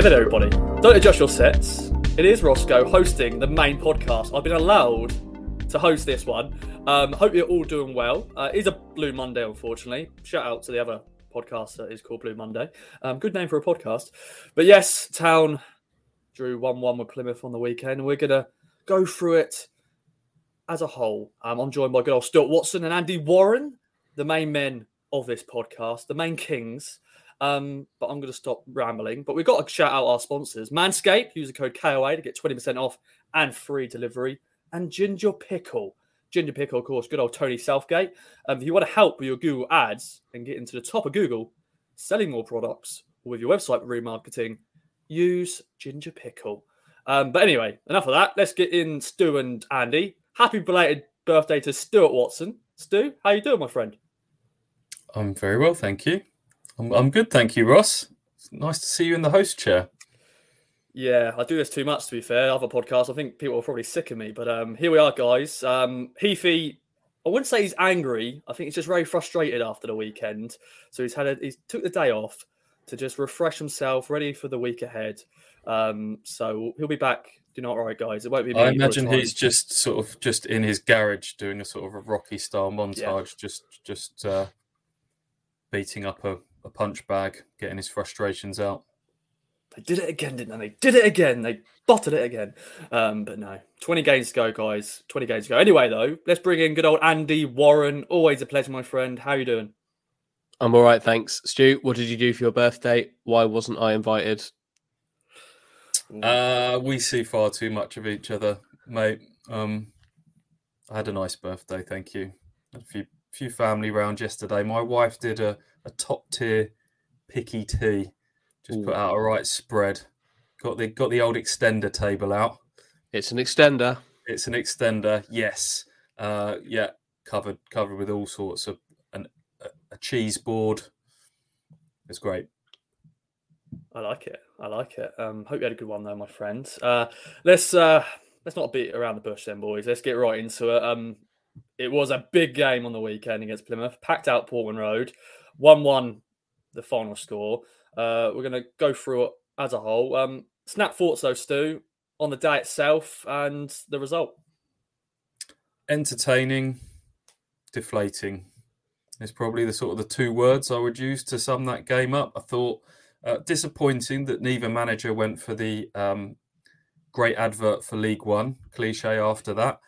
clear that, everybody. Don't adjust your sets. It is Roscoe hosting the main podcast. I've been allowed to host this one. Hope you're all doing well. It is a Blue Monday, unfortunately. Shout out to the other podcast that is called Blue Monday. Good name for a podcast. But yes, Town drew 1-1 with Plymouth on the weekend, and we're going to go through it as a whole. I'm joined by good old Stuart Watson and Andy Warren, the main men of this podcast, the main kings. But I'm going to stop rambling. But we've got to shout out our sponsors. Manscaped, use the code KOA to get 20% off and free delivery. And Ginger Pickle. Ginger Pickle, of course, good old Tony Southgate. If you want to help with your Google ads and get into the top of Google, selling more products or with your website remarketing, use Ginger Pickle. But anyway, enough of that. Let's get in Stu and Andy. Happy belated birthday to Stuart Watson. Stu, how you doing, my friend? I'm very well, thank you. I'm good, thank you, Ross. It's nice to see you in the host chair. Yeah, I do this too much, to be fair. Other podcasts, I think people are probably sick of me. But here we are, guys. Heafy, I wouldn't say he's angry. I think he's just very frustrated after the weekend. So he's took the day off to just refresh himself, ready for the week ahead. So he'll be back. Do not worry, guys. It won't be me. I imagine he's just sort of just in his garage doing a sort of a Rocky-style montage, yeah. just beating up a punch bag, getting his frustrations out. They did it again, didn't they? They did it again. They bottled it again. But no, 20 games to go, guys. 20 games to go. Anyway, though, let's bring in good old Andy Warren. Always a pleasure, my friend. How are you doing? I'm all right, thanks. Stu, what did you do for your birthday? Why wasn't I invited? We see far too much of each other, mate. I had a nice birthday, thank you. Had a few family round yesterday. My wife did a top-tier picky tea. Just put out a right spread. Got the old extender table out. It's an extender. Yes. Yeah. Covered with all sorts of a cheese board. It's great. I like it. Hope you had a good one though, my friend. Let's not beat around the bush then, boys. Let's get right into it. It was a big game on the weekend against Plymouth. Packed out Portman Road. 1-1. The final score. We're going to go through it as a whole. Snap thoughts, though, Stu, on the day itself and the result. Entertaining, deflating. It's probably the sort of the two words I would use to sum that game up. I thought disappointing that neither manager went for the great advert for League One, cliche after that.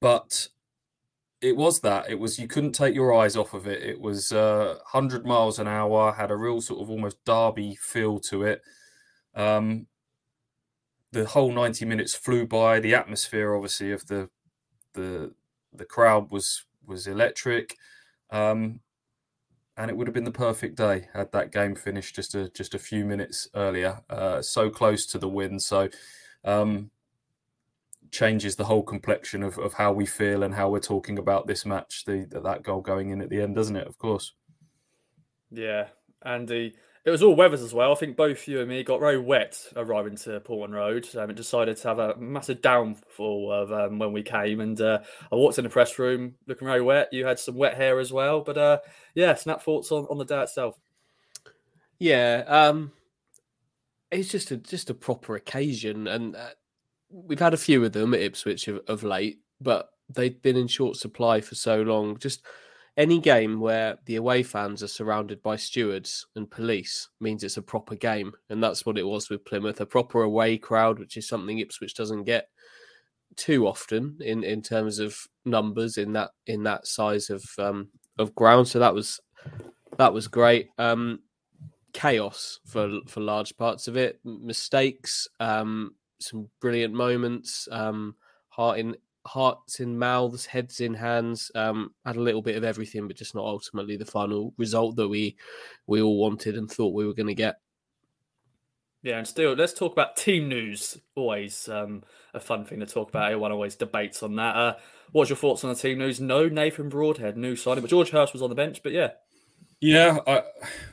But it was that. It was you couldn't take your eyes off of it. It was 100 miles an hour, had a real sort of almost derby feel to it. The whole 90 minutes flew by. The atmosphere, obviously, of the crowd was electric, and it would have been the perfect day had that game finished just a few minutes earlier. So close to the win, so. Changes the whole complexion of how we feel and how we're talking about this match, that goal going in at the end, doesn't it? Of course. Yeah, Andy, it was all weathers as well. I think both you and me got very wet arriving to Portman Road. It decided to have a massive downfall of when we came, and I walked in the press room looking very wet. You had some wet hair as well, but yeah, snap thoughts on the day itself. Yeah, it's just a proper occasion, and we've had a few of them at Ipswich of late, but they've been in short supply for so long. Just any game where the away fans are surrounded by stewards and police means it's a proper game. And that's what it was with Plymouth, a proper away crowd, which is something Ipswich doesn't get too often in terms of numbers in that size of ground. So that was great. Chaos for large parts of it. Mistakes, some brilliant moments, hearts in mouths, heads in hands, had a little bit of everything, but just not ultimately the final result that we all wanted and thought we were going to get. Yeah, and still, let's talk about team news. Always a fun thing to talk about. Everyone always debates on that. What's your thoughts on the team news? No Nathan Broadhead, new signing, but George Hurst was on the bench, but yeah. Yeah,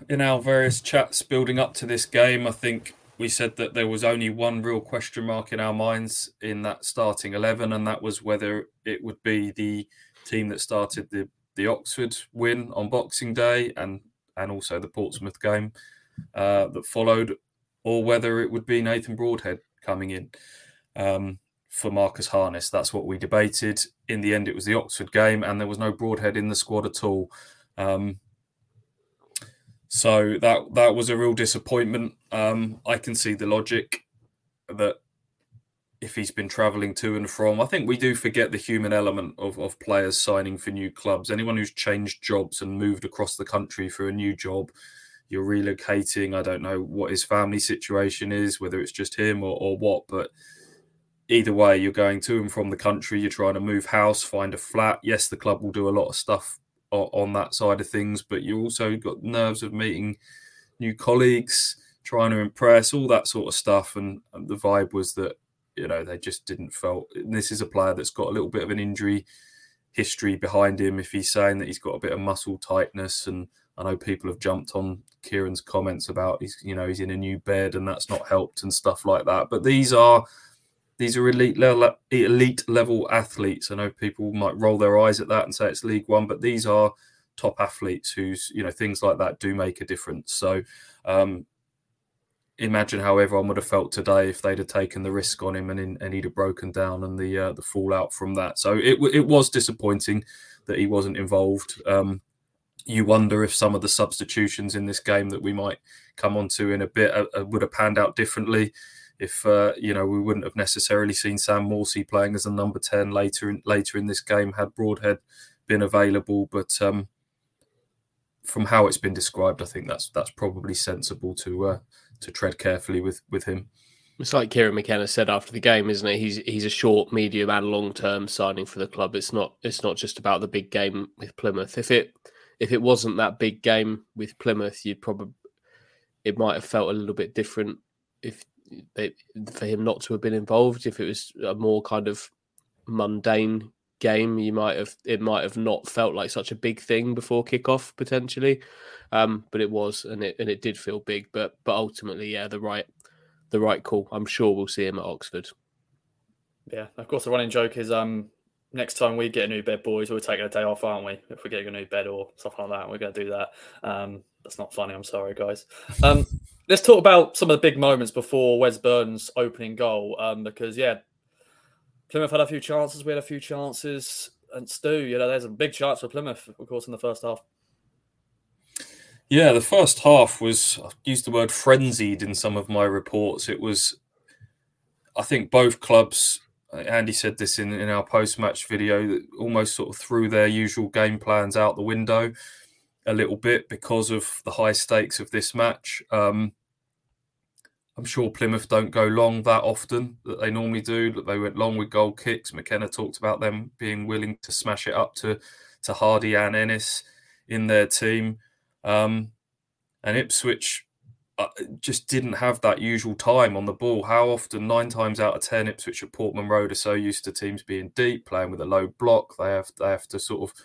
in our various chats building up to this game, I think, we said that there was only one real question mark in our minds in that starting 11, and that was whether it would be the team that started the Oxford win on Boxing Day and also the Portsmouth game. that followed, or whether it would be Nathan Broadhead coming in for Marcus Harness. That's what we debated. In the end, it was the Oxford game, and there was no Broadhead in the squad at all. So that was a real disappointment. I can see the logic that if he's been travelling to and from, I think we do forget the human element of players signing for new clubs. Anyone who's changed jobs and moved across the country for a new job, you're relocating. I don't know what his family situation is, whether it's just him or what, but either way, you're going to and from the country. You're trying to move house, find a flat. Yes, the club will do a lot of stuff on that side of things, but you also got nerves of meeting new colleagues, trying to impress, all that sort of stuff. And the vibe was that, you know, they just didn't felt. And this is a player that's got a little bit of an injury history behind him. If he's saying that he's got a bit of muscle tightness, and I know people have jumped on Kieran's comments about he's in a new bed and that's not helped and stuff like that. But these are elite level athletes. I know people might roll their eyes at that and say it's League One, but these are top athletes whose, things like that do make a difference. So imagine how everyone would have felt today if they'd have taken the risk on him and he'd have broken down, and the fallout from that. So it was disappointing that he wasn't involved. You wonder if some of the substitutions in this game that we might come onto in a bit would have panned out differently. If we wouldn't have necessarily seen Sam Morsi playing as a number 10 later in this game had Broadhead been available. But from how it's been described, I think that's probably sensible to tread carefully with him. It's like Kieran McKenna said after the game, isn't it? He's a short, medium, and long term signing for the club. It's not just about the big game with Plymouth. If it wasn't that big game with Plymouth, it might have felt a little bit different for him not to have been involved. If it was a more kind of mundane game, it might have not felt like such a big thing before kickoff potentially, but it was, and it did feel big. But ultimately, yeah, the right call. I'm sure we'll see him at Oxford. Yeah, of course. The running joke is next time we get a new bed, boys, we're taking a day off, aren't we? If we're getting a new bed or stuff like that, we're going to do that. That's not funny. I'm sorry, guys. Let's talk about some of the big moments before Wes Burns' opening goal, because, yeah, Plymouth had a few chances. We had a few chances. And Stu, there's a big chance for Plymouth, of course, in the first half. Yeah, the first half was, I've used the word frenzied in some of my reports. It was, I think, both clubs, Andy said this in our post-match video, that almost sort of threw their usual game plans out the window a little bit because of the high stakes of this match. I'm sure Plymouth don't go long that often that they normally do. That they went long with goal kicks. McKenna talked about them being willing to smash it up to Hardie and Ennis in their team. And Ipswich just didn't have that usual time on the ball. How often, 9 times out of 10, Ipswich at Portman Road are so used to teams being deep, playing with a low block. They have to sort of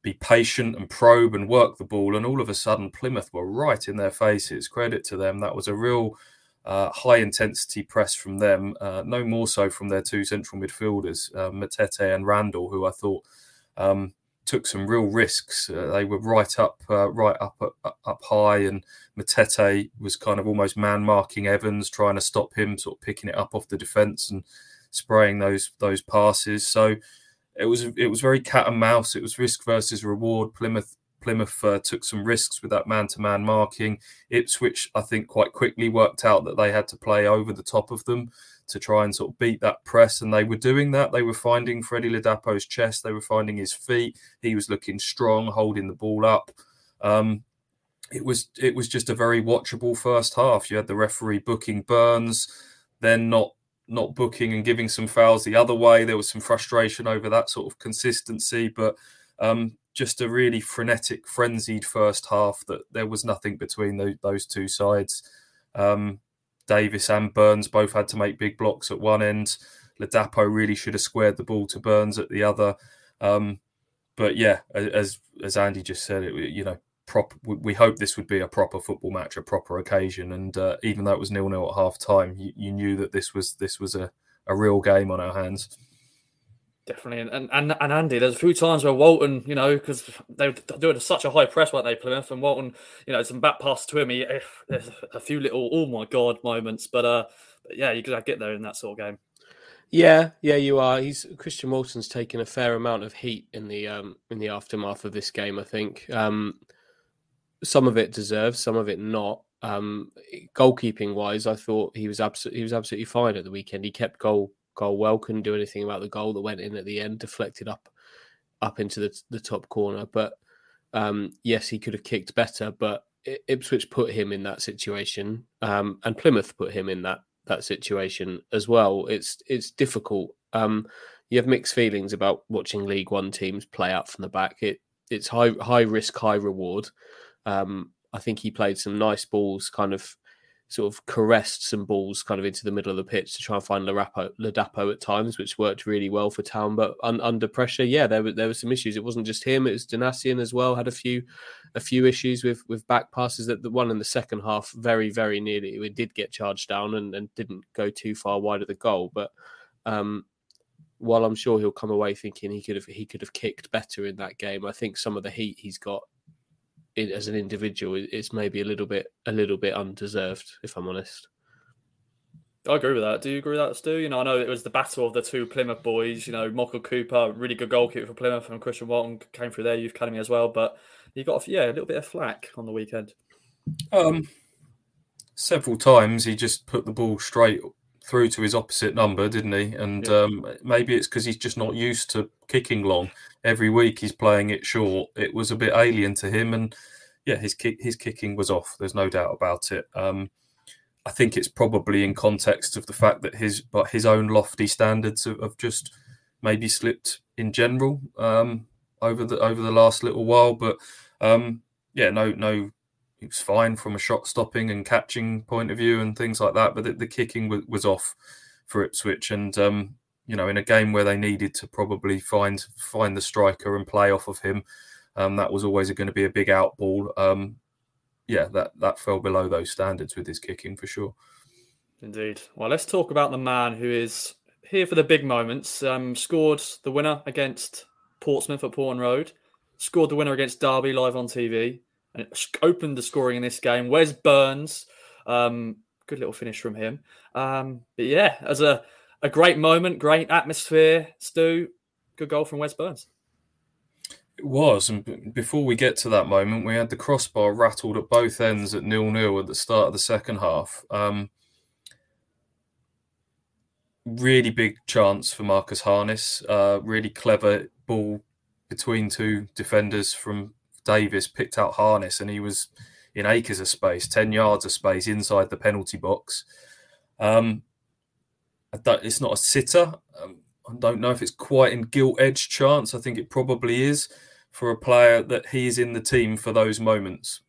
be patient and probe and work the ball. And all of a sudden, Plymouth were right in their faces. Credit to them. That was a real high-intensity press from them, no more so from their two central midfielders, Matete and Randall, who I thought took some real risks. They were right up high, and Matete was kind of almost man-marking Evans, trying to stop him, sort of picking it up off the defence and spraying those passes. So It was very cat and mouse. It was risk versus reward. Plymouth took some risks with that man-to-man marking. Ipswich, I think, quite quickly worked out that they had to play over the top of them to try and sort of beat that press, and they were doing that. They were finding Freddy Ladapo's chest. They were finding his feet. He was looking strong, holding the ball up. It was just a very watchable first half. You had the referee booking Burns, then not booking and giving some fouls the other way. There was some frustration over that sort of consistency, but just a really frenetic, frenzied first half that there was nothing between those two sides. Davis and Burns both had to make big blocks at one end. Ladapo really should have squared the ball to Burns at the other. But yeah, as Andy just said, we hope this would be a proper football match, a proper occasion, and even though it was 0-0 at half time, you knew that this was a real game on our hands. Definitely. And Andy, there's a few times where Walton, you know, because they were doing such a high press, weren't they, Plymouth? And Walton, you know, some back passes to him. There's a few little, oh my God, moments. But yeah, you're going to get there in that sort of game. Yeah, you are. Christian Walton's taken a fair amount of heat in the aftermath of this game, I think. Some of it deserved, some of it not. Goalkeeping wise, I thought he was absolutely fine at the weekend. He kept goal well, couldn't do anything about the goal that went in at the end, deflected up into the top corner. But yes, he could have kicked better, but Ipswich put him in that situation, and Plymouth put him in that situation as well. It's difficult. You have mixed feelings about watching League One teams play out from the back. It's high risk, high reward. I think he played some nice balls, sort of caressed some balls kind of into the middle of the pitch to try and find Ladapo at times, which worked really well for Town. But under pressure, yeah, there were some issues. It wasn't just him; it was Danassian as well. Had a few issues with back passes. That the one in the second half, very very nearly, it did get charged down and didn't go too far wide of the goal. But while I'm sure he'll come away thinking he could have kicked better in that game, I think some of the heat he's got as an individual, it's maybe a little bit undeserved, if I'm honest. I agree with that. Do you agree with that, Stu? You know, I know it was the battle of the two Plymouth boys. You know, Michael Cooper, really good goalkeeper for Plymouth, and Christian Walton came through their youth academy as well. But he got a little bit of flack on the weekend. Several times he just put the ball straight through to his opposite number, didn't he? And yeah. Maybe it's because he's just not used to kicking long. Every week he's playing it short. It was a bit alien to him, and yeah, his kicking was off. There's no doubt about it. I think it's probably in context of the fact that his own lofty standards have just maybe slipped in general over the last little while. But it was fine from a shot stopping and catching point of view and things like that, but the kicking was off for Ipswich. And you know, in a game where they needed to probably find the striker and play off of him, that was always going to be a big out ball. That fell below those standards with his kicking for sure. Indeed. Well, let's talk about the man who is here for the big moments. Scored the winner against Portsmouth at Portman Road. Scored the winner against Derby live on TV. And it opened the scoring in this game. Wes Burns, good little finish from him. But yeah, as a great moment, great atmosphere. Stu, good goal from Wes Burns. It was. And before we get to that moment, we had the crossbar rattled at both ends at 0-0 at the start of the second half. Really big chance for Marcus Harness. Really clever ball between two defenders from Davis, picked out Harness, and he was in acres of space, 10 yards of space inside the penalty box. It's not a sitter. I don't know if it's quite in gilt-edged chance. I think it probably is for a player that he is in the team for those moments.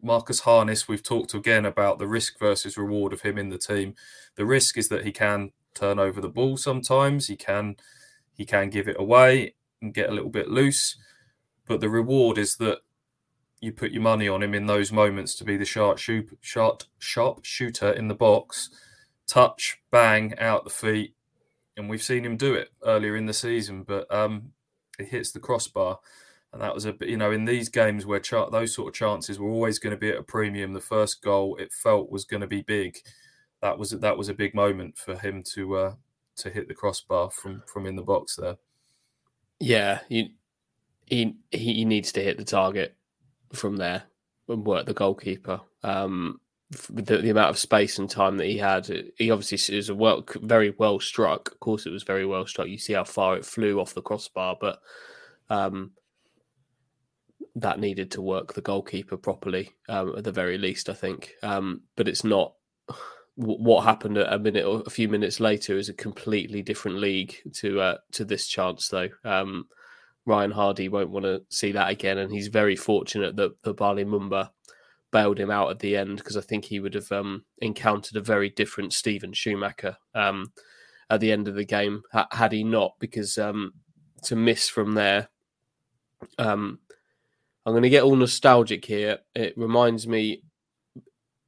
Marcus Harness, we've talked again about the risk versus reward of him in the team. The risk is that he can turn over the ball sometimes. He can give it away and get a little bit loose. But the reward is that you put your money on him in those moments to be the sharp shooter in the box, touch, bang, out the feet. And we've seen him do it earlier in the season, but it hits the crossbar. And that was in these games where those sort of chances were always going to be at a premium. The first goal it felt was going to be big. That was a big moment for him to hit the crossbar from in the box there. Yeah, He needs to hit the target from there and work the goalkeeper. The amount of space and time that he had, he obviously is very well struck. Of course, it was very well struck. You see how far it flew off the crossbar, but that needed to work the goalkeeper properly, at the very least, I think. But it's not... What happened a minute or a few minutes later is a completely different league to this chance, though. Ryan Hardie won't want to see that again, and he's very fortunate that the Bali Mumba bailed him out at the end, because I think he would have encountered a very different Steven Schumacher at the end of the game had he not, because to miss from there, I'm going to get all nostalgic here. It reminds me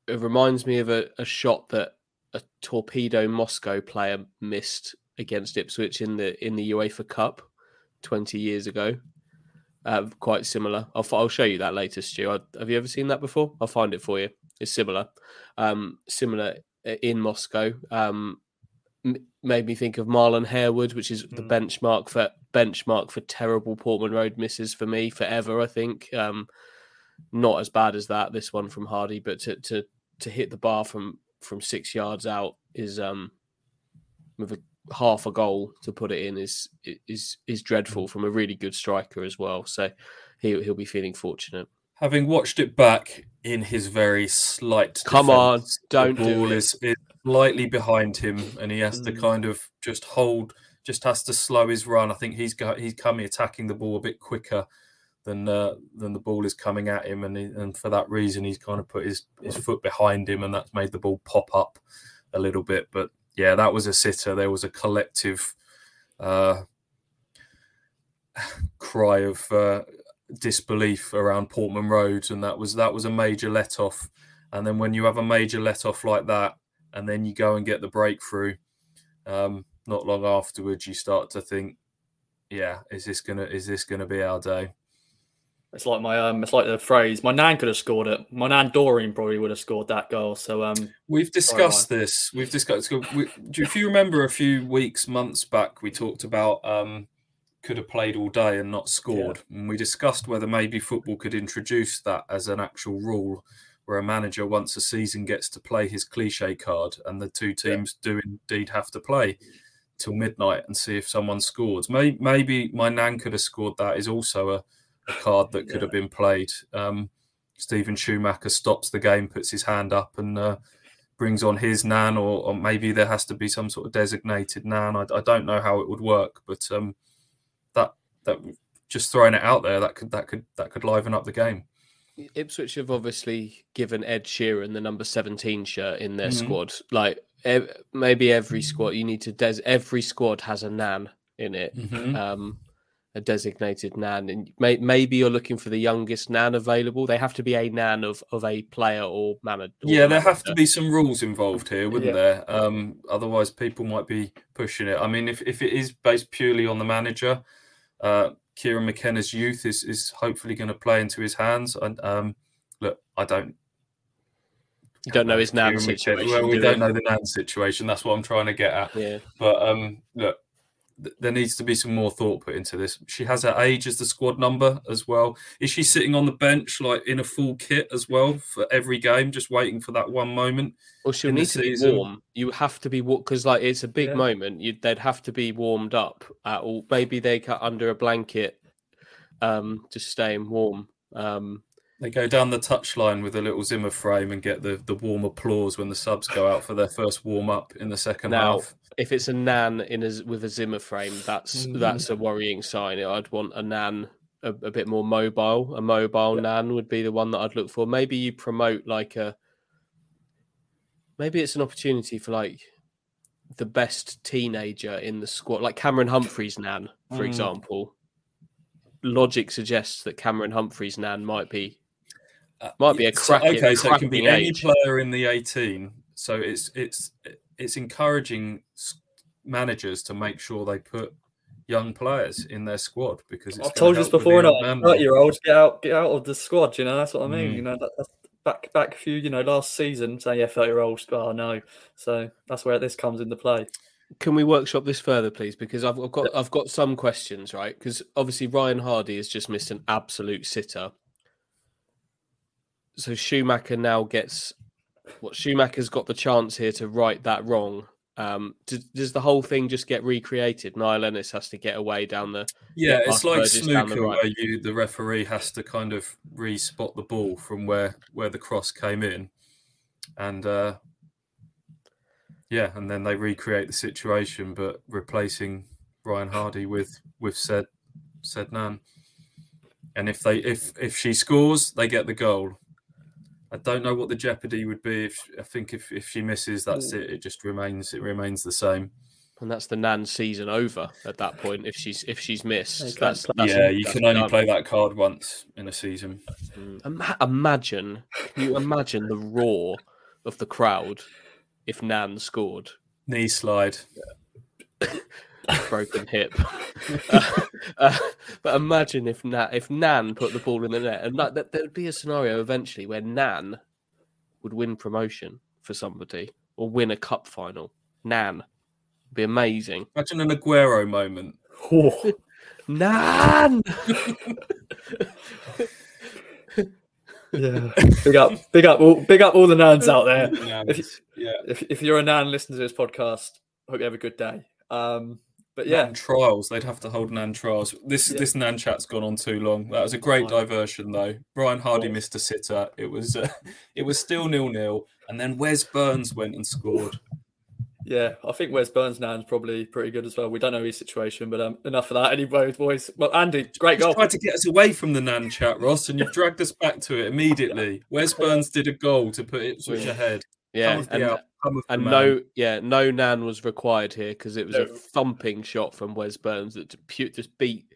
of a shot that a Torpedo Moscow player missed against Ipswich in the UEFA Cup 20 years ago. Quite similar. I'll show you that later, Stu. Have you ever seen that before? I'll find it for you. It's similar. Similar in Moscow. Made me think of Marlon Harewood, which is the benchmark for terrible Portman Road misses for me forever, I think. Not as bad as that, this one from Hardie, but to hit the bar from 6 yards out is with a half a goal to put it in is dreadful from a really good striker as well. So he'll be feeling fortunate. Having watched it back in his very slight come defense, on, don't the ball do it. Is slightly behind him, and he has to kind of just hold. Just has to slow his run. I think he's coming attacking the ball a bit quicker than the ball is coming at him, and for that reason he's kind of put his foot behind him, and that's made the ball pop up a little bit. But yeah, that was a sitter. There was a collective cry of disbelief around Portman Road, and that was a major let off. And then when you have a major let off like that, and then you go and get the breakthrough, not long afterwards you start to think, yeah, is this gonna be our day? It's like the phrase, my nan could have scored it. My nan Doreen probably would have scored that goal. So we've discussed this. If you remember a few weeks, months back, we talked about could have played all day and not scored. Yeah. And we discussed whether maybe football could introduce that as an actual rule where a manager once a season gets to play his cliche card, and the two teams do indeed have to play till midnight and see if someone scores. Maybe my nan could have scored that is also a card that could have been played. Steven Schumacher stops the game, puts his hand up and brings on his nan, or maybe there has to be some sort of designated nan. I don't know how it would work, but that just throwing it out there, that could liven up the game. Ipswich have obviously given Ed Sheeran the number 17 shirt in their squad. Like maybe every squad, you need to every squad has a nan in it. Mm-hmm. A designated nan, and maybe you're looking for the youngest nan available. They have to be a nan of a player or manager. Yeah, there have to be some rules involved here, wouldn't there? Otherwise, people might be pushing it. I mean, if it is based purely on the manager, Kieran McKenna's youth is hopefully going to play into his hands. And look, you don't know his nan situation. Well, we don't know the nan situation. That's what I'm trying to get at. Yeah, but look. There needs to be some more thought put into this. She has her age as the squad number as well. Is she sitting on the bench like in a full kit as well for every game, just waiting for that one moment? Well, she'll need to be warm. You have to be warm because like it's a big moment. They'd have to be warmed up, or maybe they cut under a blanket, just staying warm. They go down the touchline with a little Zimmer frame and get the warm applause when the subs go out for their first warm up in the second half. If it's a nan with a Zimmer frame, that's a worrying sign. I'd want a nan a bit more mobile. A mobile nan would be the one that I'd look for. Maybe you promote maybe it's an opportunity for like the best teenager in the squad, like Cameron Humphreys' nan, for example. Logic suggests that Cameron Humphreys' nan might be a cracking. Okay, so it can be any player in the 18. So it's encouraging managers to make sure they put young players in their squad because it's I've told you this before, and 30-year-olds get out of the squad. You know, that's what I mean. You know, that's back a few. You know, last season saying 30-year-olds. Oh no, so that's where this comes into play. Can we workshop this further, please? Because I've got some questions, right? Because obviously Ryan Hardie has just missed an absolute sitter. So Schumacher now gets. What Schumacher's got the chance here to right that wrong. Does the whole thing just get recreated? Niall Ennis has to get away down the it's like snooker where the referee has to kind of re-spot the ball from where the cross came in, and and then they recreate the situation, but replacing Ryan Hardie with said nan. And if she scores, they get the goal. I don't know what the jeopardy would be. I think if she misses, that's it. It remains the same. And that's the nan season over at that point. If she's missed, okay. You can only play that card once in a season. Can you imagine the roar of the crowd if nan scored? Knee slide. Yeah. broken hip. But imagine if Nan put the ball in the net, and there'd be a scenario eventually where Nan would win promotion for somebody or win a cup final. Nan would be amazing. Imagine an Aguero moment. Oh. Nan. Yeah, big up all the Nans out there. If you're a Nan listening to this podcast, hope you have a good day. But yeah, Nan trials, they'd have to hold Nan trials. This Nan chat's gone on too long. That was a great diversion though. Ryan Hardie missed a sitter. It was still 0-0, and then Wes Burns went and scored. Yeah, I think Wes Burns' Nan's probably pretty good as well. We don't know his situation, but enough of that. Anyway, boys. Well, Andy, great goal. You tried to get us away from the Nan chat, Ross, and you've dragged us back to it immediately. Wes Burns did a goal to put Ipswich ahead. Yeah, and no Nan was required here because it was a thumping shot from Wes Burns that just beat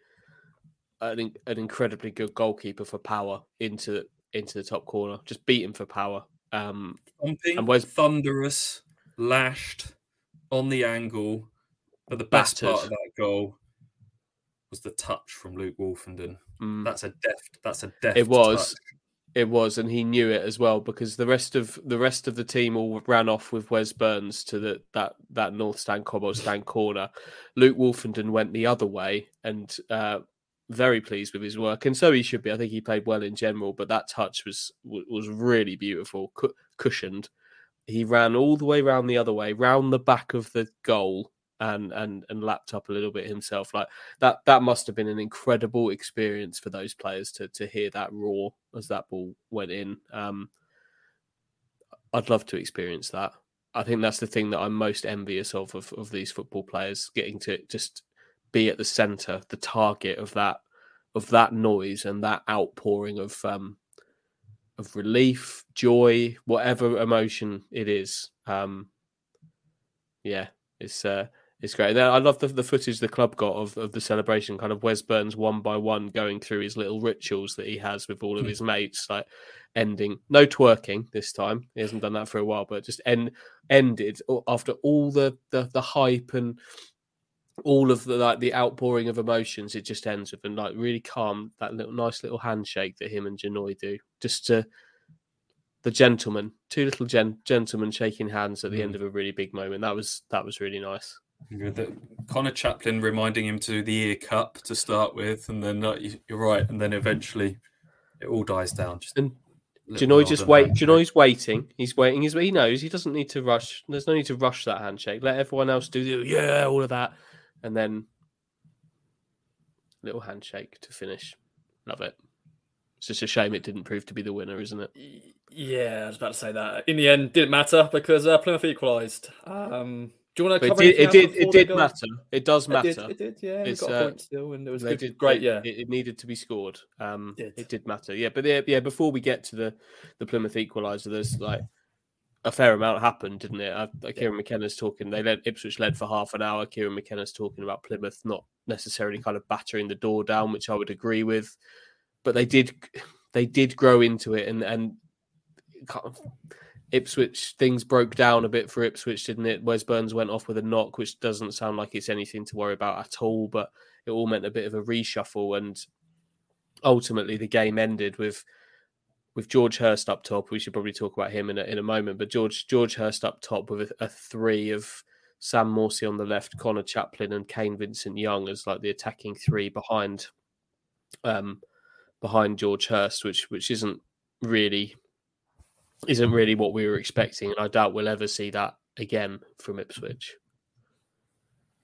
an incredibly good goalkeeper for power into the top corner. Just beat him for power. Thumping, and thunderous, lashed. On the angle, but the best part of that goal was the touch from Luke Wolfenden. That's a deft. It was, and he knew it as well because the rest of the team all ran off with Wes Burns to that North Stand Cobbold Stand corner. Luke Wolfenden went the other way and very pleased with his work, and so he should be. I think he played well in general, but that touch was really beautiful, cushioned. He ran all the way round the other way, round the back of the goal and lapped up a little bit himself. Like that must have been an incredible experience for those players to hear that roar as that ball went in. I'd love to experience that. I think that's the thing that I'm most envious of these football players, getting to just be at the centre, the target of that noise and that outpouring of relief, joy, whatever emotion it is. It's great. And I love the footage the club got of the celebration, kind of Wes Burns one by one going through his little rituals that he has with all of his mates, like ending, no twerking this time. He hasn't done that for a while, but just ended after all the hype and all of the outpouring of emotions. It just ends with and like really calm, that little nice little handshake that him and Janoy do, just to the gentleman, two little gentlemen shaking hands at the end of a really big moment. That was really nice. Connor Chaplin reminding him to do the ear cup to start with, and then you're right, and then eventually it all dies down. Janoy's waiting. He's waiting. He knows he doesn't need to rush. There's no need to rush that handshake. Let everyone else do all of that. And then little handshake to finish. Love it. It's just a shame it didn't prove to be the winner, isn't it? Yeah, I was about to say that. In the end, didn't matter because Plymouth equalised. Do you want to cover it? It did matter. It does matter. It did. Yeah, we got a point still, and it was great. Yeah, it needed to be scored. It did matter. Yeah, but before we get to the Plymouth equaliser, there's like a fair amount happened, didn't it? Kieran McKenna's talking. Ipswich led for half an hour. Kieran McKenna's talking about Plymouth not necessarily kind of battering the door down, which I would agree with, but they did grow into it, and kind of Ipswich, things broke down a bit for Ipswich, didn't it? Wes Burns went off with a knock, which doesn't sound like it's anything to worry about at all, but it all meant a bit of a reshuffle, and ultimately the game ended with George Hurst up top. We should probably talk about him in a moment. But George Hurst up top with a three of Sam Morsi on the left, Connor Chaplin and Kane Vincent Young as like the attacking three behind George Hurst, which isn't really what we were expecting, and I doubt we'll ever see that again from Ipswich.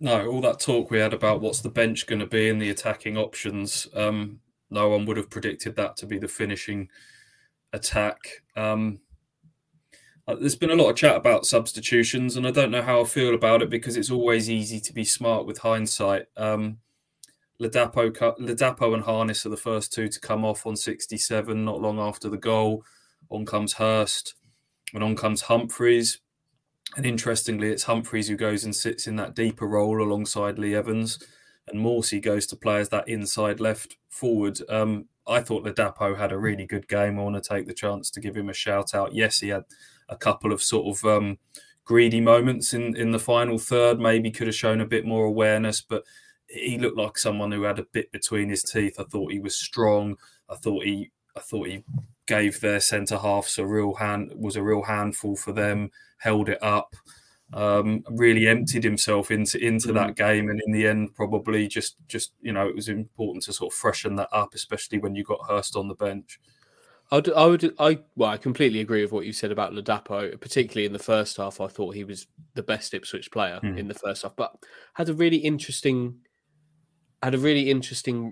No, all that talk we had about what's the bench going to be and the attacking options, no one would have predicted that to be the finishing attack. There's been a lot of chat about substitutions, and I don't know how I feel about it because it's always easy to be smart with hindsight. Ladapo and Harness are the first two to come off on 67, not long after the goal. On comes Hurst, and on comes Humphreys. And interestingly, it's Humphreys who goes and sits in that deeper role alongside Lee Evans, and Morsi goes to play as that inside left forward. I thought Ladapo had a really good game. I want to take the chance to give him a shout out. Yes, he had a couple of sort of greedy moments in the final third. Maybe could have shown a bit more awareness, but he looked like someone who had a bit between his teeth. I thought he was strong. I thought he gave their centre halves a real handful for them, held it up, really emptied himself into that game. And in the end, probably just you know, it was important to sort of freshen that up, especially when you got Hurst on the bench. I completely agree with what you said about Ladapo, particularly in the first half. I thought he was the best Ipswich player in the first half, but had a really interesting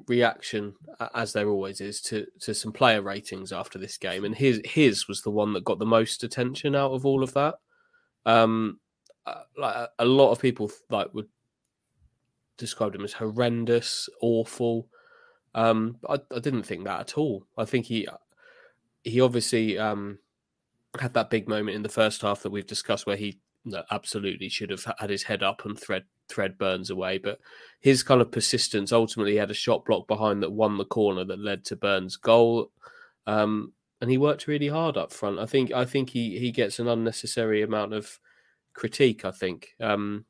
reaction, as there always is, to some player ratings after this game, and his was the one that got the most attention out of all of that. Like a lot of people would describe him as horrendous, awful. But I didn't think that at all. I think he obviously had that big moment in the first half that we've discussed where he absolutely should have had his head up and thread Burns away. But his kind of persistence, ultimately he had a shot block behind that won the corner that led to Burns' goal. And he worked really hard up front. I think he gets an unnecessary amount of critique, I think. And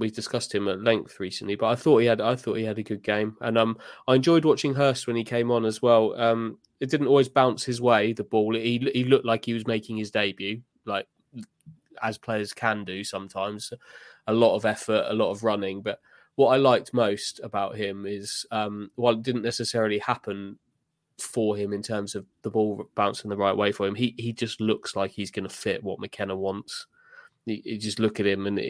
we discussed him at length recently, but I thought he had a good game. And I enjoyed watching Hurst when he came on as well. It didn't always bounce his way, the ball. He looked like he was making his debut, like as players can do sometimes. A lot of effort, a lot of running. But what I liked most about him is, while it didn't necessarily happen for him in terms of the ball bouncing the right way for him, he just looks like he's going to fit what McKenna wants. You just look at him and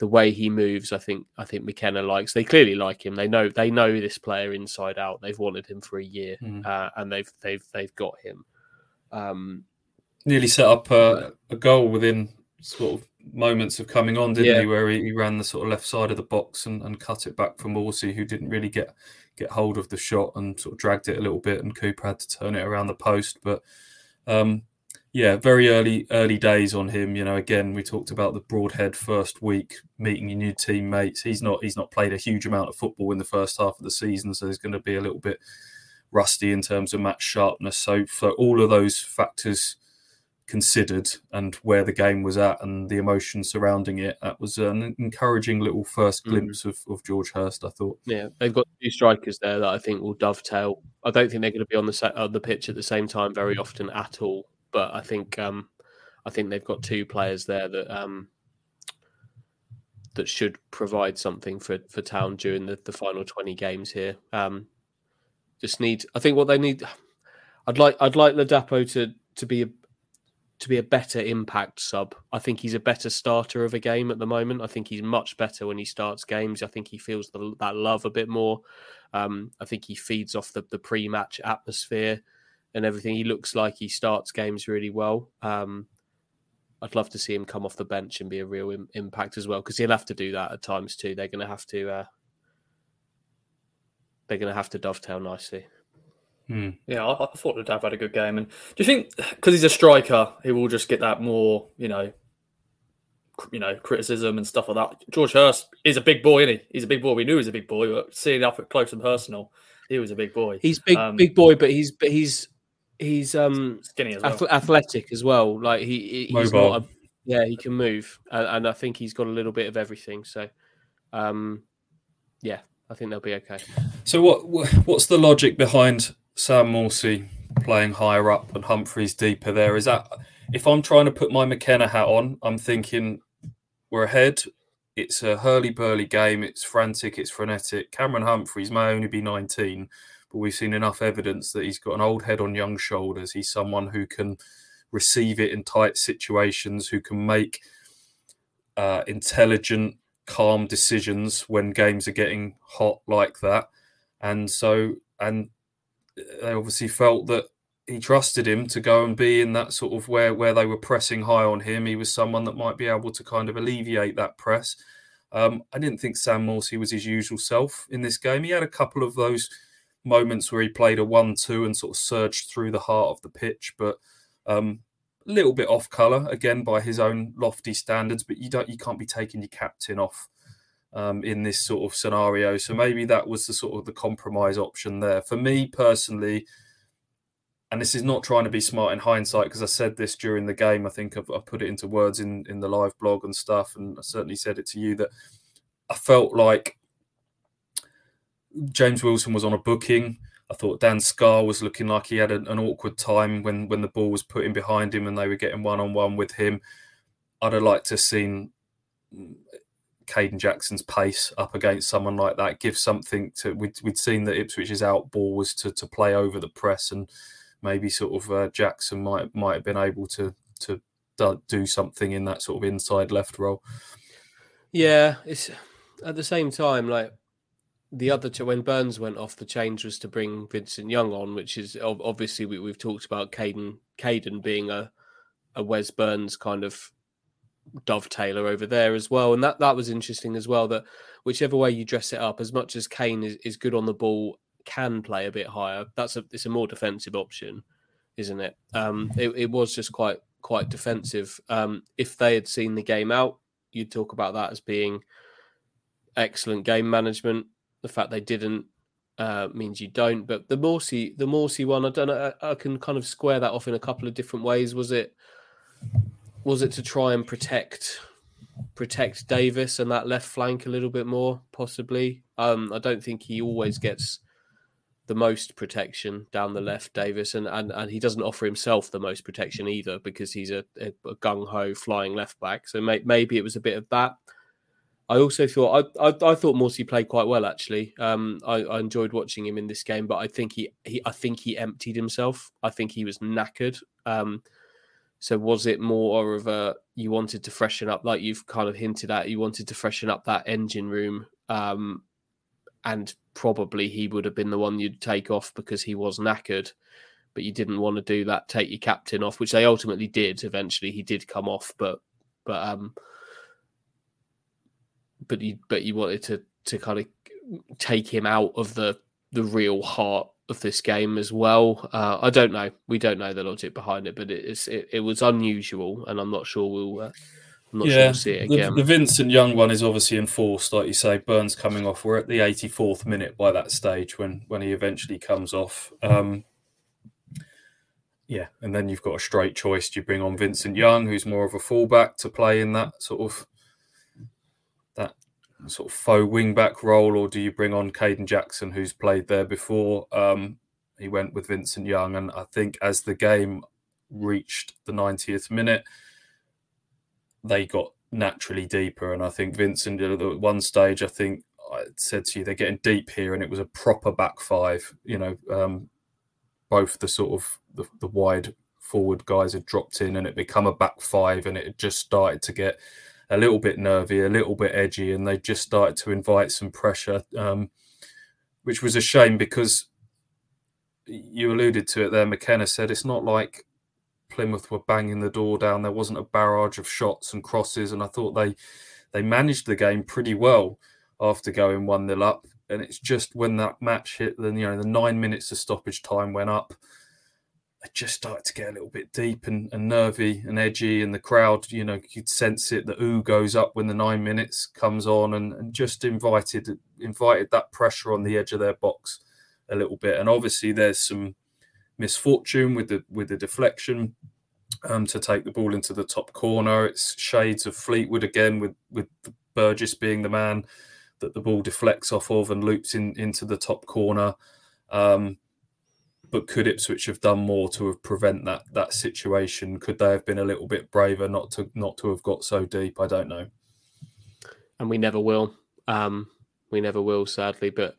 the way he moves, I think McKenna likes. They clearly like him. They know this player inside out. They've wanted him for a year, and they've got him. Nearly set up a goal within sort of moments of coming on, didn't he? Where he ran the sort of left side of the box and cut it back from Morsi, who didn't really get hold of the shot and sort of dragged it a little bit. And Cooper had to turn it around the post, but. Yeah, very early days on him. You know, again, we talked about the Broadhead first week, meeting your new teammates. He's not played a huge amount of football in the first half of the season, so he's going to be a little bit rusty in terms of match sharpness. So all of those factors considered, and where the game was at and the emotion surrounding it, that was an encouraging little first glimpse of George Hurst, I thought. Yeah, they've got two strikers there that I think will dovetail. I don't think they're going to be on the pitch at the same time very often at all. But I think they've got two players there that should provide something for Town during the final 20 games here. I'd like Ladapo to be a better impact sub. I think he's a better starter of a game at the moment. I think he's much better when he starts games. I think he feels that love a bit more. I think he feeds off the pre-match atmosphere and everything. He looks like he starts games really well. I'd love to see him come off the bench and be a real impact as well, because he'll have to do that at times too. They're going to have to dovetail nicely. Yeah, I thought Ladapo had a good game. And do you think, because he's a striker, he will just get that more, you know, criticism and stuff like that? George Hurst is a big boy, isn't he? He's a big boy. We knew he was a big boy, but seeing up close and personal, he was a big boy. He's big boy, but he's skinny as well. Athletic as well. Like he's mobile. He can move, and I think he's got a little bit of everything. So, I think they'll be okay. So what's the logic behind Sam Morsi playing higher up and Humphreys deeper? There is that. If I'm trying to put my McKenna hat on, I'm thinking we're ahead. It's a hurly-burly game. It's frantic. It's frenetic. Cameron Humphreys may only be 19, but we've seen enough evidence that he's got an old head on young shoulders. He's someone who can receive it in tight situations, who can make intelligent, calm decisions when games are getting hot like that. And so, and they obviously felt that he trusted him to go and be in that sort of where they were pressing high on him. He was someone that might be able to kind of alleviate that press. I didn't think Sam Morsi was his usual self in this game. He had a couple of those moments where he played a 1-2 and sort of surged through the heart of the pitch, but a little bit off colour, again, by his own lofty standards. But you can't be taking your captain off in this sort of scenario. So maybe that was the sort of the compromise option there. For me personally, and this is not trying to be smart in hindsight, because I said this during the game. I think I put it into words in the live blog and stuff, and I certainly said it to you, that I felt like James Wilson was on a booking. I thought Dan Scar was looking like he had an awkward time when the ball was put in behind him and they were getting one-on-one with him. I'd have liked to have seen Caden Jackson's pace up against someone like that, give something to... We'd seen that Ipswich's out ball was to play over the press, and maybe sort of Jackson might have been able to do something in that sort of inside left role. Yeah, it's at the same time, like, the other two, when Burns went off, the change was to bring Vincent Young on, which is obviously we've talked about Caden being a Wes Burns kind of dovetailer over there as well. And that was interesting as well, that whichever way you dress it up, as much as Kane is good on the ball, can play a bit higher. It's a more defensive option, isn't it? It was just quite defensive. If they had seen the game out, you'd talk about that as being excellent game management. The fact they didn't means you don't. But the Morsi one, I don't know. I can kind of square that off in a couple of different ways. Was it to try and protect Davis and that left flank a little bit more, possibly? I don't think he always gets the most protection down the left, Davis, and he doesn't offer himself the most protection either, because he's a gung-ho flying left back. So maybe it was a bit of that. I also thought I thought Morsi played quite well, actually. I enjoyed watching him in this game, but I think he emptied himself. I think he was knackered. So was it more of you wanted to freshen up, like you've kind of hinted at? You wanted to freshen up that engine room, and probably he would have been the one you'd take off because he was knackered. But you didn't want to do that. Take your captain off, which they ultimately did. Eventually, he did come off, But you wanted to kind of take him out of the real heart of this game as well. I don't know. We don't know the logic behind it, but it was unusual, and I'm not sure we'll see it again. The Vincent Young one is obviously enforced, like you say. Burns coming off. We're at the 84th minute by that stage when he eventually comes off. And then you've got a straight choice. Do you bring on Vincent Young, who's more of a fullback, to play in that sort of faux wing-back role, or do you bring on Caden Jackson, who's played there before? He went with Vincent Young, and I think as the game reached the 90th minute, they got naturally deeper, and I think Vincent, at one stage, I think I said to you, they're getting deep here, and it was a proper back five. You know, both the sort of the wide forward guys had dropped in, and it become a back five, and it had just started to get a little bit nervy, a little bit edgy, and they just started to invite some pressure, which was a shame, because you alluded to it there. McKenna said it's not like Plymouth were banging the door down. There wasn't a barrage of shots and crosses, and I thought they managed the game pretty well after going 1-0 up. And it's just when that match hit, then, you know, the 9 minutes of stoppage time went up, I just started to get a little bit deep and nervy and edgy, and the crowd, you know, you'd sense it. The ooh goes up when the 9 minutes comes on, and just invited that pressure on the edge of their box a little bit. And obviously there's some misfortune with the deflection to take the ball into the top corner. It's shades of Fleetwood again, with Burgess being the man that the ball deflects off of and loops into the top corner. But could Ipswich have done more to have prevent that situation? Could they have been a little bit braver not to have got so deep? I don't know. And we never will. Sadly. But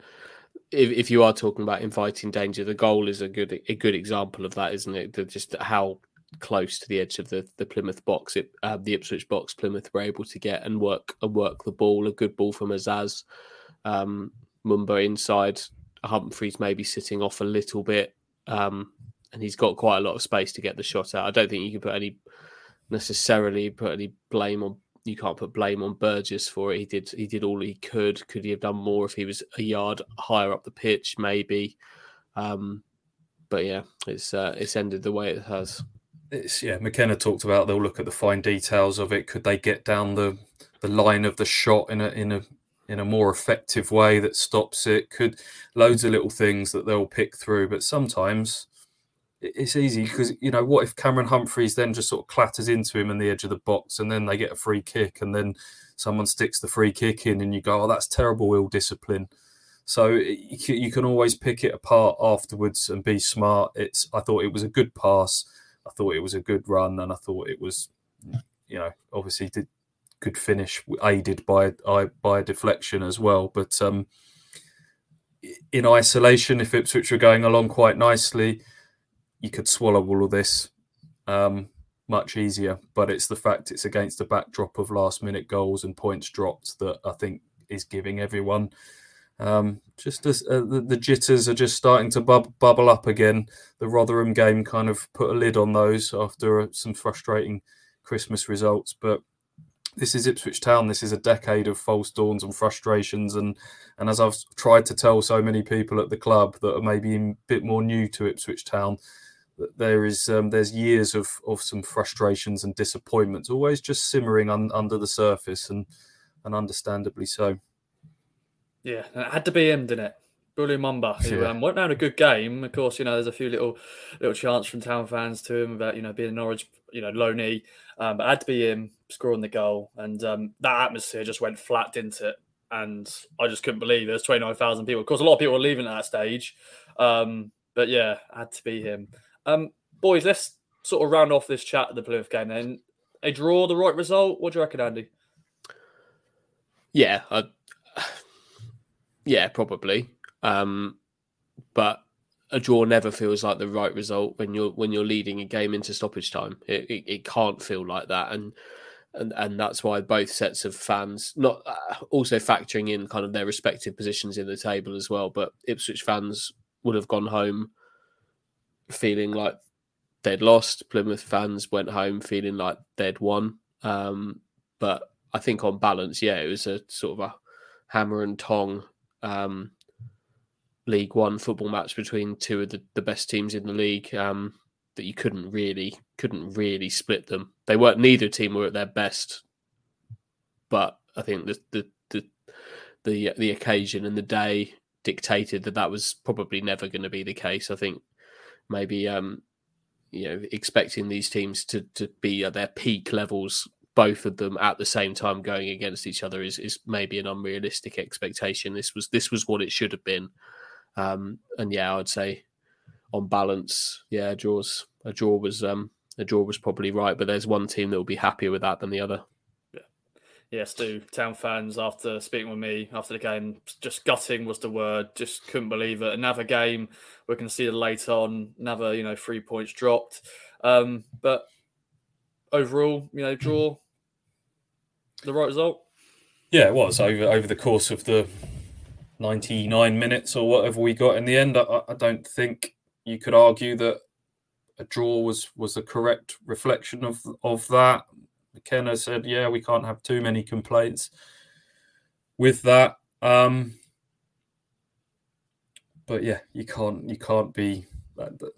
if you are talking about inviting danger, the goal is a good example of that, isn't it? Just how close to the edge of the Plymouth box, the Ipswich box, Plymouth were able to get and work the ball. A good ball from Azaz, Mumba inside. Humphreys maybe sitting off a little bit, and he's got quite a lot of space to get the shot out. I don't think you can put any blame on. You can't put blame on Burgess for it. He did all he could. Could he have done more if he was a yard higher up the pitch? Maybe, but yeah, it's ended the way it has. McKenna talked about they'll look at the fine details of it. Could they get down the line of the shot in a more effective way that stops it? Could loads of little things that they'll pick through, but sometimes it's easy because, you know, what if Cameron Humphreys then just sort of clatters into him in the edge of the box and then they get a free kick and then someone sticks the free kick in and you go, oh, that's terrible ill discipline. So you can always pick it apart afterwards and be smart. I thought it was a good pass. I thought it was a good run. And I thought it was, you know, obviously good finish aided by a deflection as well. But in isolation, if Ipswich were going along quite nicely, you could swallow all of this much easier. But it's the fact it's against the backdrop of last-minute goals and points dropped that I think is giving everyone just as the jitters are just starting to bubble up again. The Rotherham game kind of put a lid on those after some frustrating Christmas results. But this is Ipswich Town. This is a decade of false dawns and frustrations. And as I've tried to tell so many people at the club that are maybe a bit more new to Ipswich Town, that there's years of some frustrations and disappointments, always just simmering under the surface and understandably so. Yeah, and it had to be him, didn't it? Bali Mumba, who went round a good game. Of course, you know, there's a few little chants from Town fans to him about, you know, being Norwich, you know, loanee. But it had to be him scoring the goal. And that atmosphere just went flat, didn't it? And I just couldn't believe there's 29,000 people. Of course, a lot of people were leaving at that stage. But yeah, it had to be him. Boys, let's sort of round off this chat at the Plymouth game then. A draw, the right result? What do you reckon, Andy? Yeah, yeah, probably. But a draw never feels like the right result when you're leading a game into stoppage time. It can't feel like that, and that's why both sets of fans, not also factoring in kind of their respective positions in the table as well. But Ipswich fans would have gone home feeling like they'd lost. Plymouth fans went home feeling like they'd won. But I think on balance, yeah, it was a sort of a hammer and tong League One football match between two of the best teams in the league, that you couldn't really split them. They weren't, neither team were at their best, but I think the occasion and the day dictated that was probably never going to be the case. I think maybe you know, expecting these teams to be at their peak levels, both of them at the same time going against each other, is maybe an unrealistic expectation. This was what it should have been. And yeah, I'd say on balance, yeah, a draw was probably right, but there's one team that will be happier with that than the other. Yeah. Yeah, Stu, Town fans, after speaking with me after the game, just gutting was the word. Just couldn't believe it. Another game we're conceded late on, another, you know, 3 points dropped. But overall, you know, draw, the right result. Yeah, it was over the course of the 99 minutes or whatever we got in the end. I don't think you could argue that a draw was the correct reflection of that. McKenna said, "Yeah, we can't have too many complaints with that." But yeah, you can't be.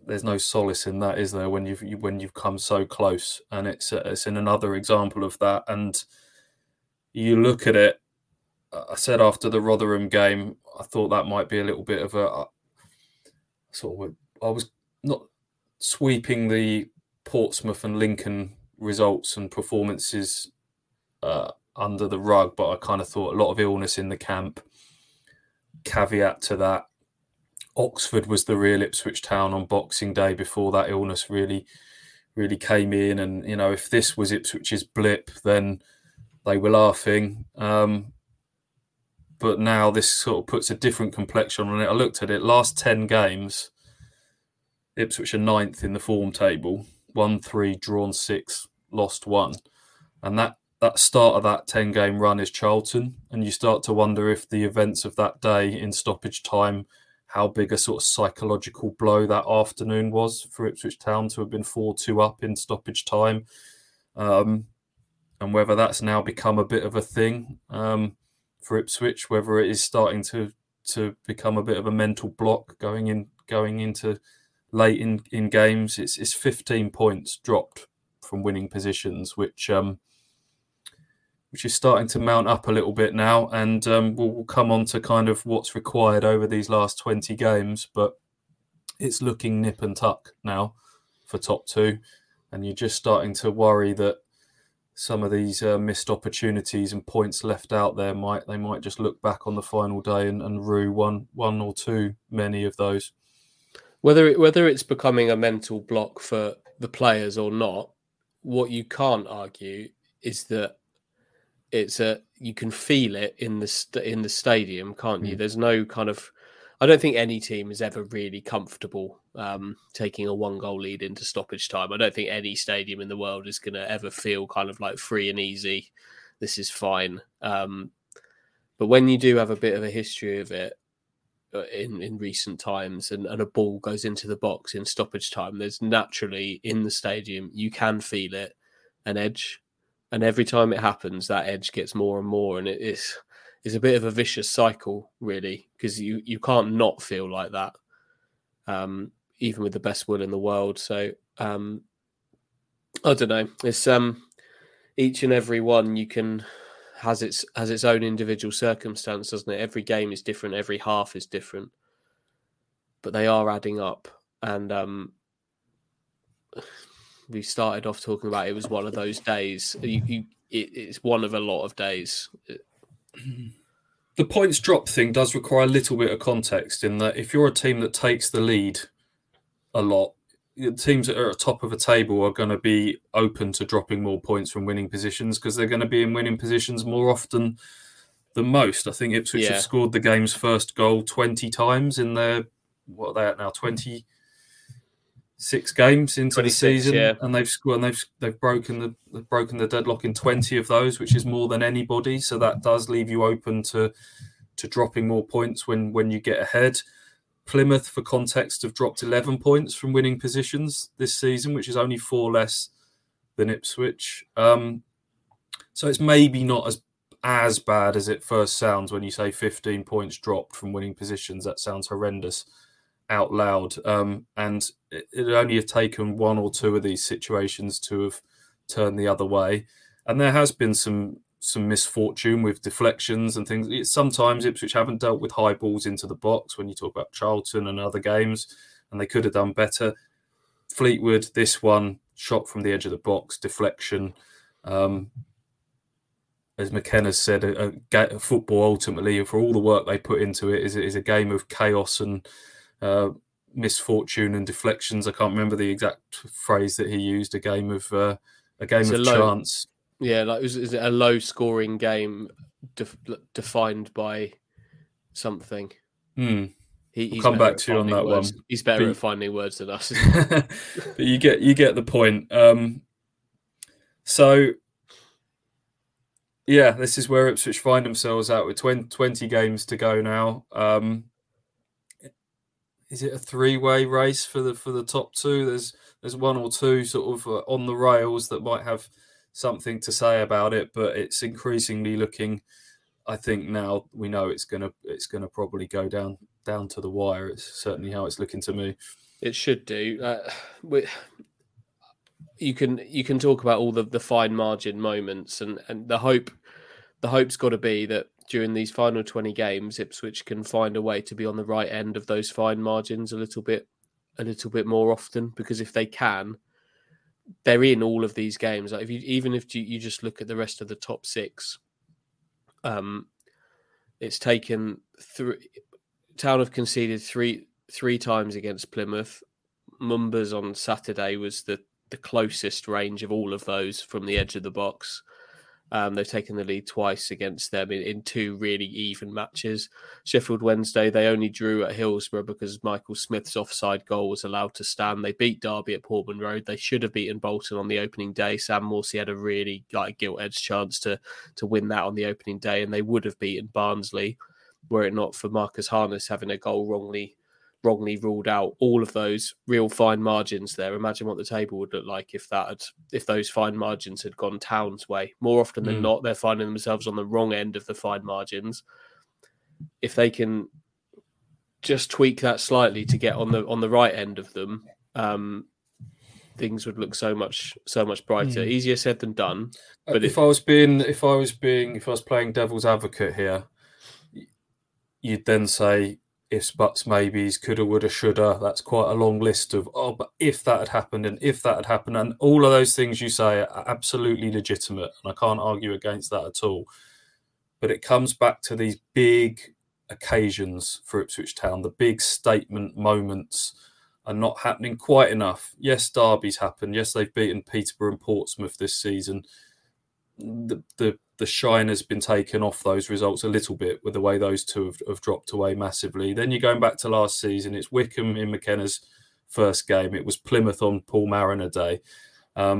There's no solace in that, is there? When you've come so close, and it's in another example of that. And you look at it. I said after the Rotherham game, I thought that might be a little bit of a sort of. I was not sweeping the Portsmouth and Lincoln results and performances under the rug, but I kind of thought a lot of illness in the camp. Caveat to that, Oxford was the real Ipswich Town on Boxing Day before that illness really came in. And, you know, if this was Ipswich's blip, then they were laughing. But now this sort of puts a different complexion on it. I looked at it. Last 10 games, Ipswich are 9th in the form table. 1-3, drawn 6, lost 1. And that start of that 10-game run is Charlton. And you start to wonder if the events of that day in stoppage time, how big a sort of psychological blow that afternoon was for Ipswich Town to have been 4-2 up in stoppage time, and whether that's now become a bit of a thing for Ipswich, whether it is starting to become a bit of a mental block going into late in games. It's 15 points dropped from winning positions, which is starting to mount up a little bit now, and we'll come on to kind of what's required over these last 20 games. But it's looking nip and tuck now for top two, and you're just starting to worry that some of these missed opportunities and points left out there might just look back on the final day and rue one or too many of those. Whether it's becoming a mental block for the players or not, what you can't argue is that you can feel it in the stadium, can't you? There's no kind of, I don't think any team is ever really comfortable taking a 1-goal lead into stoppage time. I don't think any stadium in the world is going to ever feel kind of like free and easy. This is fine. But when you do have a bit of a history of it in recent times and a ball goes into the box in stoppage time, there's naturally in the stadium, you can feel it, an edge. And every time it happens, that edge gets more and more. And it's a bit of a vicious cycle, really, because you can't not feel like that, even with the best will in the world. So I don't know. It's each and every one has its own individual circumstance, doesn't it? Every game is different, every half is different, but they are adding up. And we started off talking about it was one of those days. It's one of a lot of days. The points drop thing does require a little bit of context, in that if you're a team that takes the lead a lot, teams that are at the top of a table are going to be open to dropping more points from winning positions, because they're going to be in winning positions more often than most. I think Ipswich have scored the game's first goal 20 times in their, what are they at now, 26 games into the season, and they've scored, and they've broken the deadlock in 20 of those, which is more than anybody. So that does leave you open to dropping more points when you get ahead. Plymouth, for context, have dropped 11 points from winning positions this season, which is only 4 less than Ipswich. So it's maybe not as bad as it first sounds when you say 15 points dropped from winning positions. That sounds horrendous out loud. And it only have taken one or two of these situations to have turned the other way. And there has been some misfortune with deflections and things. Sometimes Ipswich haven't dealt with high balls into the box when you talk about Charlton and other games, and they could have done better. Fleetwood, this one, shot from the edge of the box, deflection. As McKenna said, football ultimately, for all the work they put into it, is a game of chaos and misfortune and deflections. I can't remember the exact phrase that he used. A game of chance. Yeah, like is it a low-scoring game defined by something? He's come back to you on that words. One. He's better at finding words than us. But you get the point. So, yeah, this is where Ipswich find themselves out with 20 games to go now. Is it a three-way race for the top two? There's one or two sort of on the rails that might have something to say about it, but it's increasingly looking, I think now we know it's going to probably go down to the wire. It's certainly how it's looking to me. It should do. You can talk about all the fine margin moments, and the hope's got to be that during these final 20 games, Ipswich can find a way to be on the right end of those fine margins a little bit more often, because if they can, they're in all of these games. Like if you just look at the rest of the top 6, it's taken three. Town have conceded three times against Plymouth. Mumba's on Saturday was the closest range of all of those from the edge of the box. They've taken the lead twice against them in 2 really even matches. Sheffield Wednesday, they only drew at Hillsborough because Michael Smith's offside goal was allowed to stand. They beat Derby at Portman Road. They should have beaten Bolton on the opening day. Sam Morsi had a really gilt-edged chance to win that on the opening day, and they would have beaten Barnsley were it not for Marcus Harness having a goal wrongly ruled out. All of those real fine margins there. Imagine what the table would look like if those fine margins had gone Town's way. More often than not, they're finding themselves on the wrong end of the fine margins. If they can just tweak that slightly to get on the right end of them, things would look so much brighter. Easier said than done. But if I was playing devil's advocate here, you'd then say, ifs, buts, maybes, coulda, woulda, shoulda. That's quite a long list of, oh, but if that had happened and if that had happened. And all of those things you say are absolutely legitimate, and I can't argue against that at all. But it comes back to these big occasions for Ipswich Town, the big statement moments are not happening quite enough. Yes, Derby's happened. Yes, they've beaten Peterborough and Portsmouth this season. The shine has been taken off those results a little bit with the way those two have dropped away massively. Then you're going back to last season. It's Wickham in McKenna's first game. It was Plymouth on Paul Mariner Day. But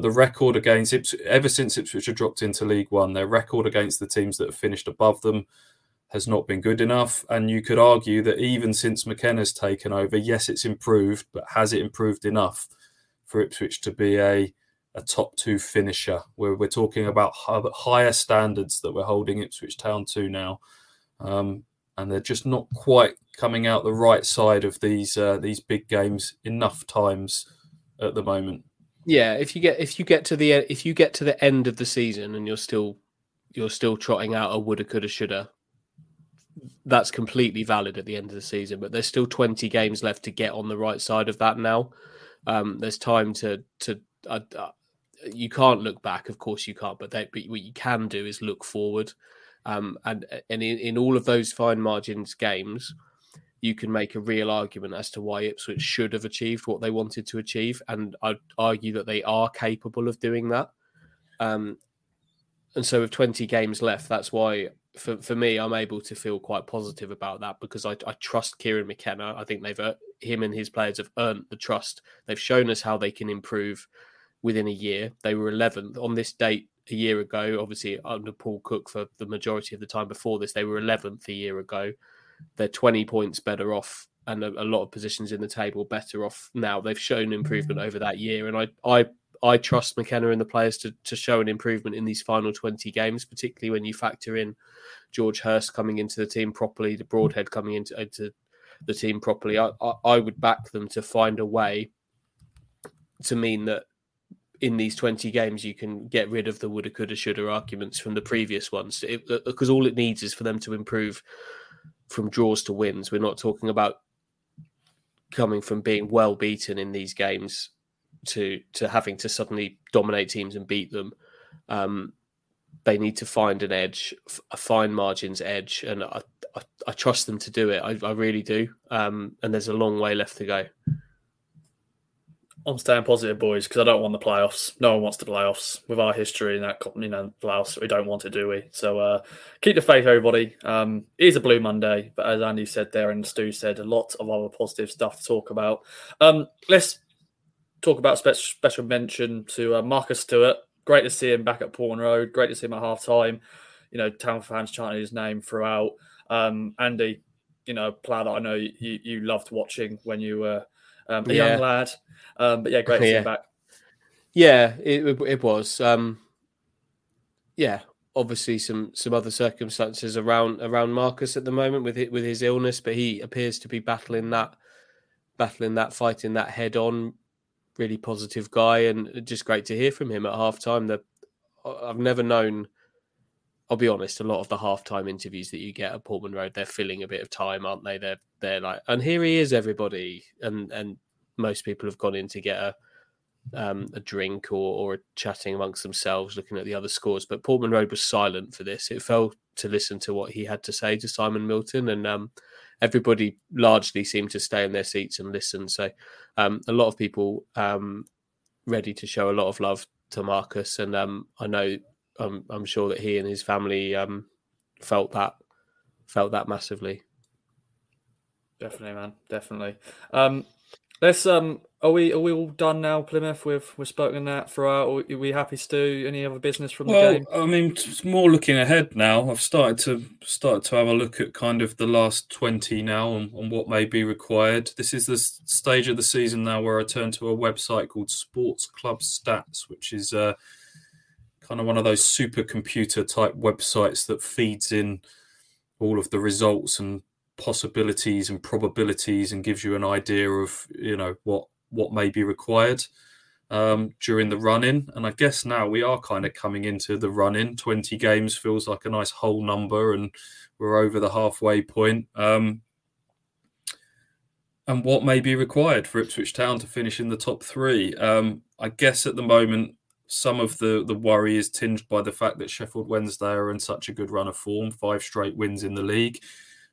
the record against Ipswich, ever since Ipswich have dropped into League One, their record against the teams that have finished above them has not been good enough. And you could argue that even since McKenna's taken over, yes, it's improved, but has it improved enough for Ipswich to be a top two finisher, where we're talking about higher standards that we're holding Ipswich Town to now. And they're just not quite coming out the right side of these big games enough times at the moment. Yeah, if you get to the end of the season and you're still trotting out a woulda, coulda, shoulda, that's completely valid at the end of the season. But there's still 20 games left to get on the right side of that now. There's time to you can't look back, of course you can't. But what you can do is look forward. And in all of those fine margins games, you can make a real argument as to why Ipswich should have achieved what they wanted to achieve. And I'd argue that they are capable of doing that. And so with 20 games left, that's why, for me, I'm able to feel quite positive about that, because I trust Kieran McKenna. I think him and his players have earned the trust. They've shown us how they can improve within a year. They were 11th on this date a year ago, obviously under Paul Cook for the majority of the time before this. They were 11th a year ago. They're 20 points better off and a lot of positions in the table better off now. They've shown improvement over that year. And I trust McKenna and the players to show an improvement in these final 20 games, particularly when you factor in George Hurst coming into the team properly, the Broadhead coming into the team properly. I would back them to find a way to mean that in these 20 games, you can get rid of the woulda, coulda, shoulda arguments from the previous ones, because all it needs is for them to improve from draws to wins. We're not talking about coming from being well beaten in these games to having to suddenly dominate teams and beat them. They need to find an edge, a fine margins edge, and I trust them to do it. I really do. And there's a long way left to go. I'm staying positive, boys, because I don't want the playoffs. No one wants the playoffs with our history and that, playoffs. We don't want it, do we? So keep the faith, everybody. It is a Blue Monday, but as Andy said there and Stu said, a lot of other positive stuff to talk about. Let's talk about special mention to Marcus Stewart. Great to see him back at Portman Road. Great to see him at half-time. You know, Town fans chanting his name throughout. Andy, you know, player that I know you loved watching when you were a young lad. But yeah, great to see him back. Yeah, it was. Obviously some other circumstances around Marcus at the moment with his illness, but he appears to be fighting that head on. Really positive guy, and just great to hear from him at halftime. I've never known, I'll be honest, a lot of the halftime interviews that you get at Portman Road, they're filling a bit of time, aren't they? They're like, and here he is, everybody, and most people have gone in to get a drink or chatting amongst themselves, looking at the other scores. But Portman Road was silent for this. It failed to listen to what he had to say to Simon Milton, and everybody largely seemed to stay in their seats and listen. So a lot of people ready to show a lot of love to Marcus. And I know, I'm sure that he and his family felt that massively. Definitely, man. Definitely. Let's. Are we all done now, Plymouth? We've spoken that throughout. Are we happy, Stu? Any other business from the game? I mean, it's more looking ahead now. I've started to have a look at kind of the last 20 now and what may be required. This is the stage of the season now where I turn to a website called Sports Club Stats, which is kind of one of those supercomputer type websites that feeds in all of the results and possibilities and probabilities and gives you an idea of, you know, what may be required during the run-in. And I guess now we are kind of coming into the run-in. 20 games feels like a nice whole number, and we're over the halfway point. and what may be required for Ipswich Town to finish in the top three. I guess at the moment, some of the worry is tinged by the fact that Sheffield Wednesday are in such a good run of form, 5 straight wins in the league.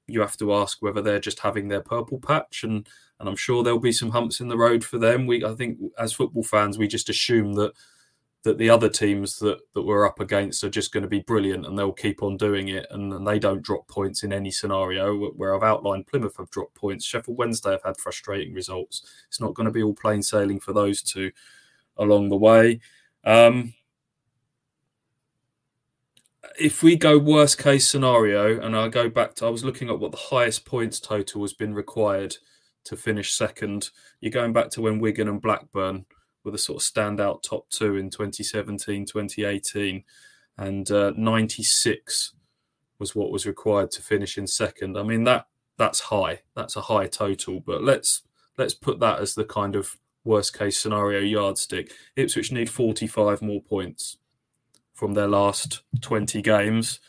You have to ask whether they're just having their purple patch, and I'm sure there'll be some humps in the road for them. I think as football fans, we just assume that the other teams that we're up against are just going to be brilliant and they'll keep on doing it, and they don't drop points in any scenario. Where I've outlined, Plymouth have dropped points, Sheffield Wednesday have had frustrating results. It's not going to be all plain sailing for those two along the way. If we go worst case scenario, and I go back to, I was looking at what the highest points total has been required to finish second. You're going back to when Wigan and Blackburn were the sort of standout top two in 2017, 2018. And 96 was what was required to finish in second. I mean, that's high. That's a high total. But let's put that as the kind of worst case scenario yardstick. Ipswich need 45 more points from their last 20 games.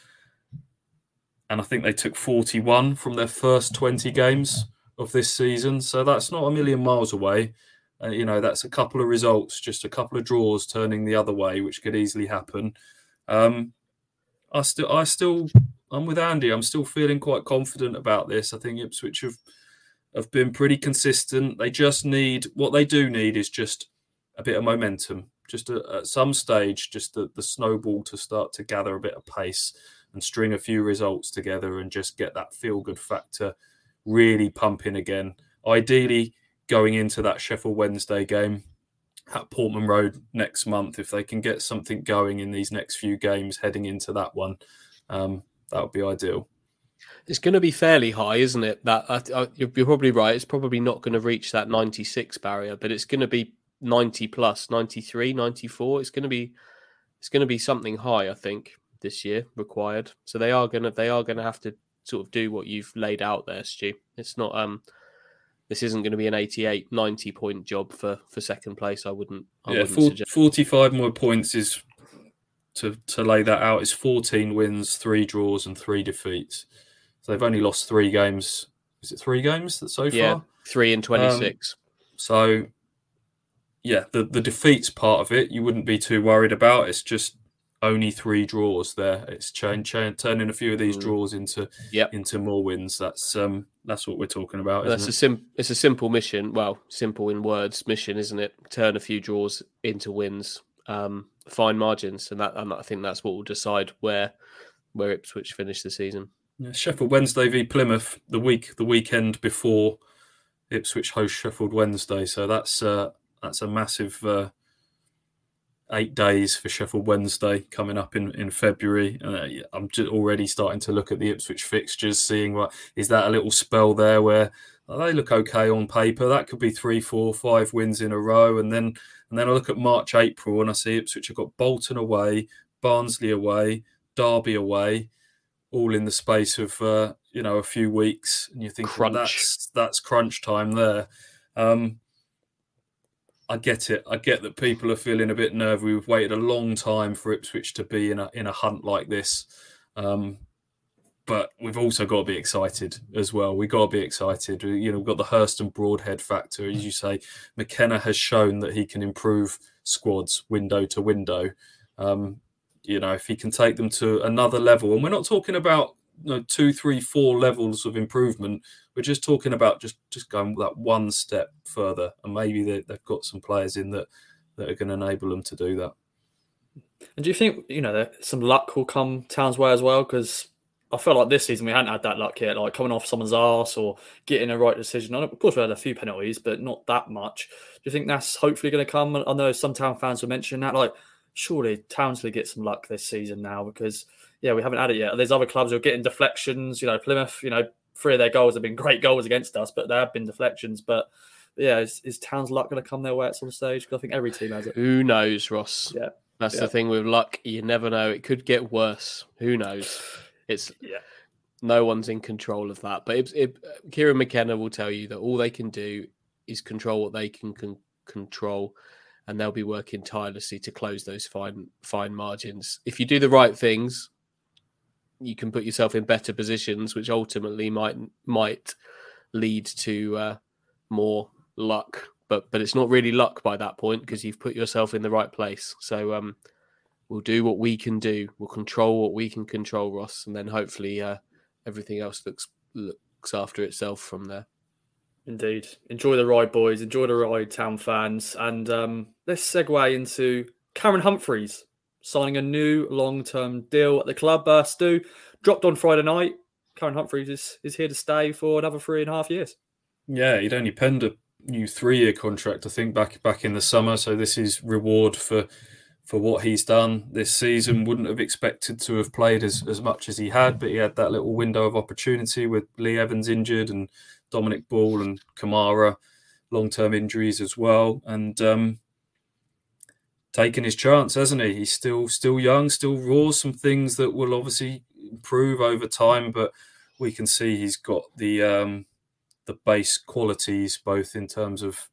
And I think they took 41 from their first 20 games of this season. So that's not a million miles away. That's a couple of results, just a couple of draws turning the other way, which could easily happen. I'm with Andy. I'm still feeling quite confident about this. I think Ipswich have been pretty consistent. They just need, what they do need is just a bit of momentum. Just at some stage, just the snowball to start to gather a bit of pace and string a few results together and just get that feel-good factor really pumping again. Ideally, going into that Sheffield Wednesday game at Portman Road next month, if they can get something going in these next few games heading into that one, that would be ideal. It's going to be fairly high, isn't it? That you're probably right. It's probably not going to reach that 96 barrier, but it's going to be 90 plus, 93, 94. It's going to be something high, I think, this year required. So they are going to have to sort of do what you've laid out there, Stu. It's not this isn't going to be an 88, 90 point job for second place. I wouldn't suggest. 45 more points is to lay that out is 14 wins, 3 draws, and 3 defeats. So they've only lost 3 games. Is it 3 games that so far? Yeah, 3 in 26. So, yeah, the defeats part of it, you wouldn't be too worried about. It's just only 3 draws there. It's turning a few of these draws into more wins. That's what we're talking about. Isn't it's a simple mission. Well, simple in words, mission, isn't it? Turn a few draws into wins, fine margins, and I think that's what will decide where Ipswich finish the season. Yeah, Sheffield Wednesday v Plymouth the weekend before Ipswich hosts Sheffield Wednesday. So that's a massive 8 days for Sheffield Wednesday coming up in February. I'm just already starting to look at the Ipswich fixtures, seeing what is that a little spell there where they look okay on paper. That could be 3, 4, 5 wins in a row. And then I look at March, April, and I see Ipswich have got Bolton away, Barnsley away, Derby away, all in the space of a few weeks. And you think that's crunch time there. I get it. I get that people are feeling a bit nervy. We've waited a long time for Ipswich to be in a hunt like this. But we've also got to be excited as well. We've got to be excited. We've got the Hurst and Broadhead factor. As you say, McKenna has shown that he can improve squads window to window. If he can take them to another level. And we're not talking about 2, 3, 4 levels of improvement. We're just talking about just going that one step further, and maybe they've got some players in that are going to enable them to do that. And do you think that some luck will come Town's way as well? Because I feel like this season we hadn't had that luck yet, like coming off someone's arse or getting a right decision. Of course, we had a few penalties, but not that much. Do you think that's hopefully going to come? I know some Town fans were mentioning that, like, surely Townsley get some luck this season now, because we haven't had it yet. There's other clubs who are getting deflections. Plymouth, 3 of their goals have been great goals against us, but there have been deflections. But yeah, is Town's luck going to come their way at some stage? Because I think every team has it. Who knows, Ross? Yeah, that's the thing with luck. You never know. It could get worse. Who knows? No one's in control of that. But Kieran McKenna will tell you that all they can do is control what they can control, and they'll be working tirelessly to close those fine margins. If you do the right things, you can put yourself in better positions, which ultimately might lead to more luck. But it's not really luck by that point because you've put yourself in the right place. So we'll do what we can do. We'll control what we can control, Ross, and then hopefully everything else looks after itself from there. Indeed. Enjoy the ride, boys. Enjoy the ride, town fans. And let's segue into Cameron Humphreys signing a new long-term deal at the club. Stu, dropped on Friday night. Cameron Humphreys is here to stay for another 3.5 years. Yeah, he'd only penned a new 3-year contract, I think, back in the summer. So this is reward for what he's done this season. Wouldn't have expected to have played as much as he had, but he had that little window of opportunity with Lee Evans injured and Dominic Ball and Kamara long-term injuries as well. And taken his chance, hasn't he? He's still young, still raw. Some things that will obviously improve over time, but we can see he's got the base qualities, both in terms of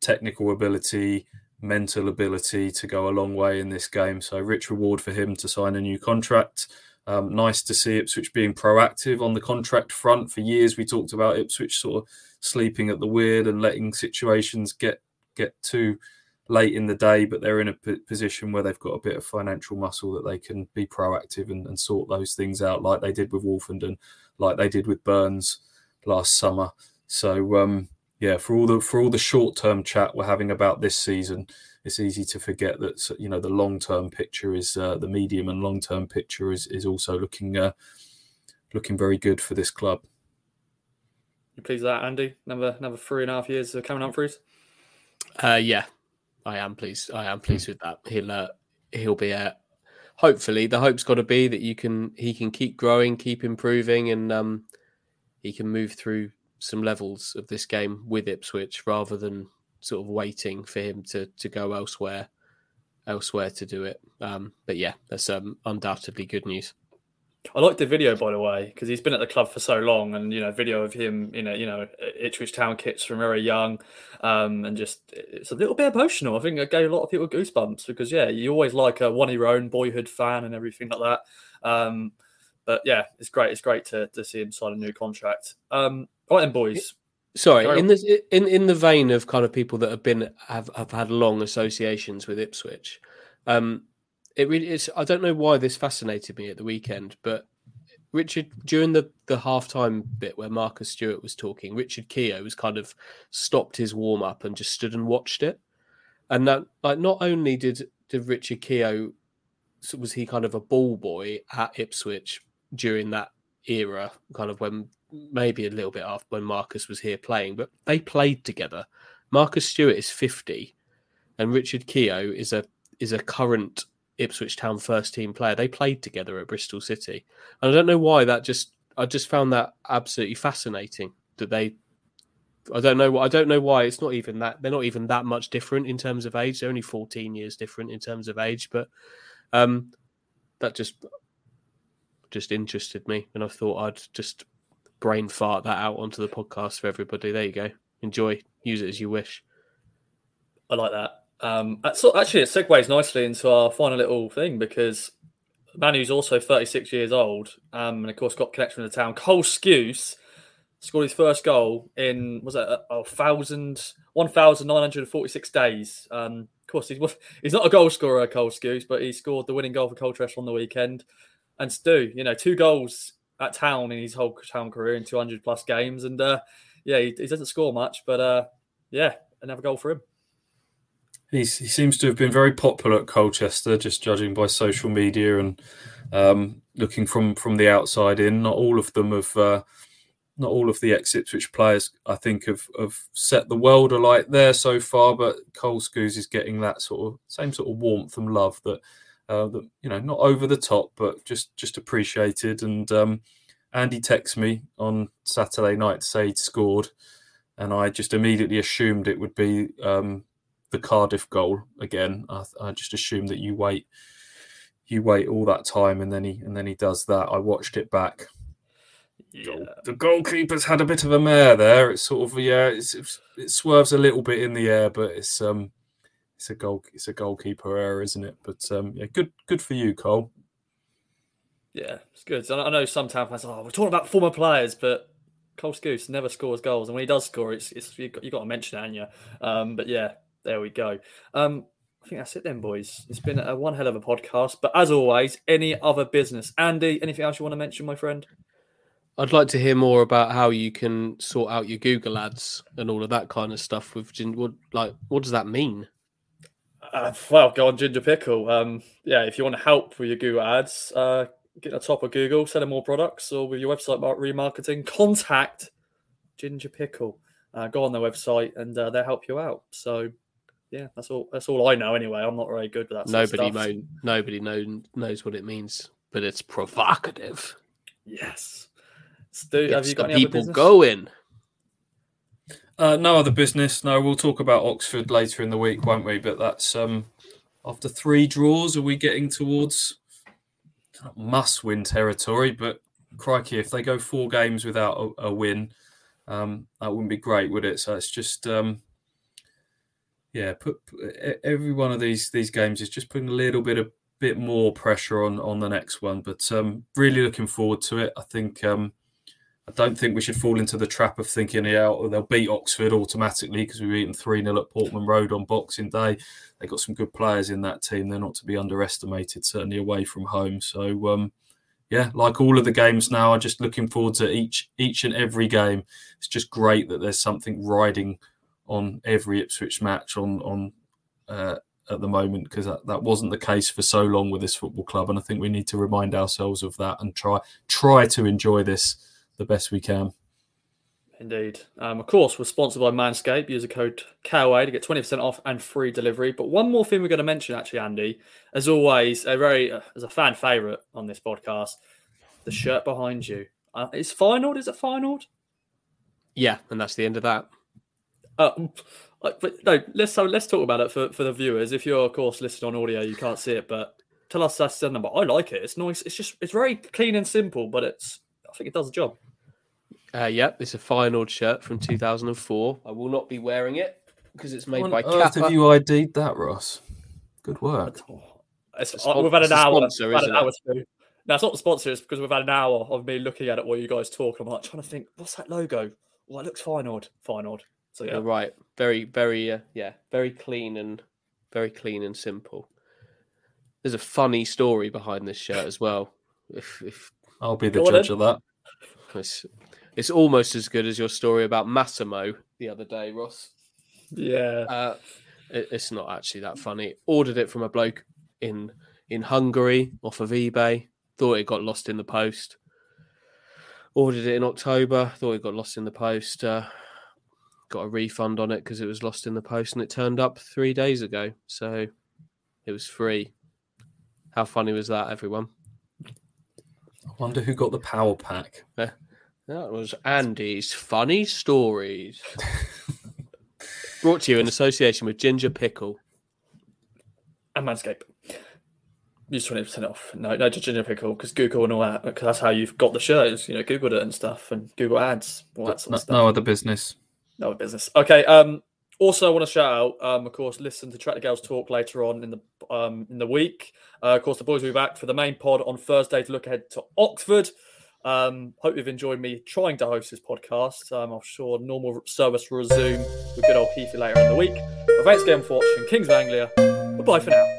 technical ability, mental ability, to go a long way in this game. So rich reward for him to sign a new contract. Nice to see Ipswich being proactive on the contract front. For years, we talked about Ipswich sort of sleeping at the wheel and letting situations get too late in the day, but they're in a position where they've got a bit of financial muscle that they can be proactive and sort those things out, like they did with Wolfenden, like they did with Burns last summer. So for all the short-term chat we're having about this season, it's easy to forget that, you know, the long-term picture is the medium and long-term picture is also looking very good for this club. You pleased with that, Andy? Another 3.5 years of Cameron Humphreys. Yeah. I am pleased with that. He'll be hopefully the hope's got to be that he can keep growing, keep improving, and he can move through some levels of this game with Ipswich rather than sort of waiting for him to go elsewhere to do it. But yeah, that's undoubtedly good news. I liked the video, by the way, because he's been at the club for so long, and video of him in Ipswich Town kits from very young, and just it's a little bit emotional. I think it gave a lot of people goosebumps because you always like one of your own boyhood fan and everything like that. But yeah, it's great to see him sign a new contract. All right then, boys. Sorry, in the vein of kind of people that have had long associations with Ipswich. It really is. I don't know why this fascinated me at the weekend, but Richard, during the halftime bit where Marcus Stewart was talking, Richard Keogh was kind of stopped his warm up and just stood and watched it. And that, like, not only did Richard Keogh, was he kind of a ball boy at Ipswich during that era, kind of when maybe a little bit after when Marcus was here playing, but they played together. Marcus Stewart is 50, and Richard Keogh is a current Ipswich Town first team player. They played together at Bristol City, and I don't know why I just found that absolutely fascinating that I don't know why it's not even that they're not even that much different in terms of age. They're only 14 years different in terms of age, but that just interested me, and I thought I'd just brain fart that out onto the podcast for everybody. There you go. Enjoy, use it as you wish. I like that. So actually, it segues nicely into our final little thing because a man who's also 36 years old and, of course, got connection with the town, Cole Skuse, scored his first goal in, 1,946 days. Of course, he's not a goal scorer, Cole Skuse, but he scored the winning goal for Colchester on the weekend. And Stu, 2 goals at town in his whole town career in 200-plus games. And, he doesn't score much, but, another goal for him. He seems to have been very popular at Colchester, just judging by social media and looking from the outside in. Not all of them have, not all of the ex-Ipswich players, I think, have set the world alight there so far. But Cole Skuse is getting that sort of same sort of warmth and love that not over the top, but just appreciated. And Andy texted me on Saturday night to say he'd scored, and I just immediately assumed it would be. The Cardiff goal again. I just assume that you wait all that time, and then he does that. I watched it back. Yeah. The goalkeeper's had a bit of a mare there. It's sort of it swerves a little bit in the air, but it's a goalkeeper error, isn't it? But good for you, Cole. Yeah, it's good. So I know sometimes we're talking about former players, but Cole Skuse never scores goals, and when he does score, it's you've got to mention it, haven't you? But yeah, there we go. I think that's it then, boys. It's been a one hell of a podcast, but as always, any other business. Andy, anything else you want to mention, my friend? I'd like to hear more about how you can sort out your Google ads and all of that kind of stuff. With what does that mean? Well, go on, Ginger Pickle. Yeah, if you want to help with your Google ads, get on top of Google, selling more products, or with your website remarketing, contact Ginger Pickle. Go on their website and they'll help you out. So, yeah, that's all I know anyway. I'm not very good with that sort of stuff. Nobody knows what it means, but it's provocative. Yes. Stu, have you got any people going? No other business. No, we'll talk about Oxford later in the week, won't we? But that's after three draws, are we getting towards must-win territory? But crikey, if they go four games without a win, that wouldn't be great, would it? So it's just put every one of these games is just putting a little bit more pressure on the next one. But really looking forward to it. I think. I don't think we should fall into the trap of thinking, yeah, they'll beat Oxford automatically because we were beaten 3-0 at Portman Road on Boxing Day. They got some good players in that team. They're not to be underestimated, certainly away from home. So, like all of the games now, I'm just looking forward to each and every game. It's just great that there's something riding on every Ipswich match on at the moment, because that wasn't the case for so long with this football club. And I think we need to remind ourselves of that and try to enjoy this the best we can. Indeed. Of course, we're sponsored by Manscaped. Use the code COWAY to get 20% off and free delivery. But one more thing we're going to mention, actually, Andy, as always, as a fan favourite on this podcast, the shirt behind you. It's finalled? Is it finalled? Yeah, and that's the end of that. But no, let's talk about it for the viewers. If you're, of course, listening on audio, you can't see it, but tell us that's the number. I like it. It's nice. It's just, it's very clean and simple, but I think it does the job. It's a finalled shirt from 2004. I will not be wearing it because it's made by Kappa. Have you ID'd that, Ross? Good work. We've had an hour. Sponsor, had an hour it? No, it's not the sponsor. It's because we've had an hour of me looking at it while you guys talk. I'm like trying to think, what's that logo? Well, it looks finalled. So yeah, you're right. Very, very, very clean and simple. There's a funny story behind this shirt as well. If I'll be the judge of that. It's almost as good as your story about Massimo the other day, Ross. Yeah. It's not actually that funny. Ordered it from a bloke in Hungary off of eBay. Thought it got lost in the post. Ordered it in October. Thought it got lost in the post. Got a refund on it because it was lost in the post, and it turned up 3 days ago. So it was free. How funny was that, everyone? I wonder who got the power pack. Yeah. That was Andy's Funny Stories. Brought to you in association with Ginger Pickle. And Manscaped. Use 20% off. No, to Ginger Pickle, because Google and all that, because that's how you've got the shows. You know, Googled it and stuff, and Google ads, all that sort of stuff. No other business. No other business. Okay, also, I want to shout out, of course, listen to Track the Girls Talk later on in the week. Of course, the boys will be back for the main pod on Thursday to look ahead to Oxford. Hope you've enjoyed me trying to host this podcast. I'm sure normal service will resume with good old Keithy later in the week. But thanks again for watching Kings of Anglia. Goodbye for now.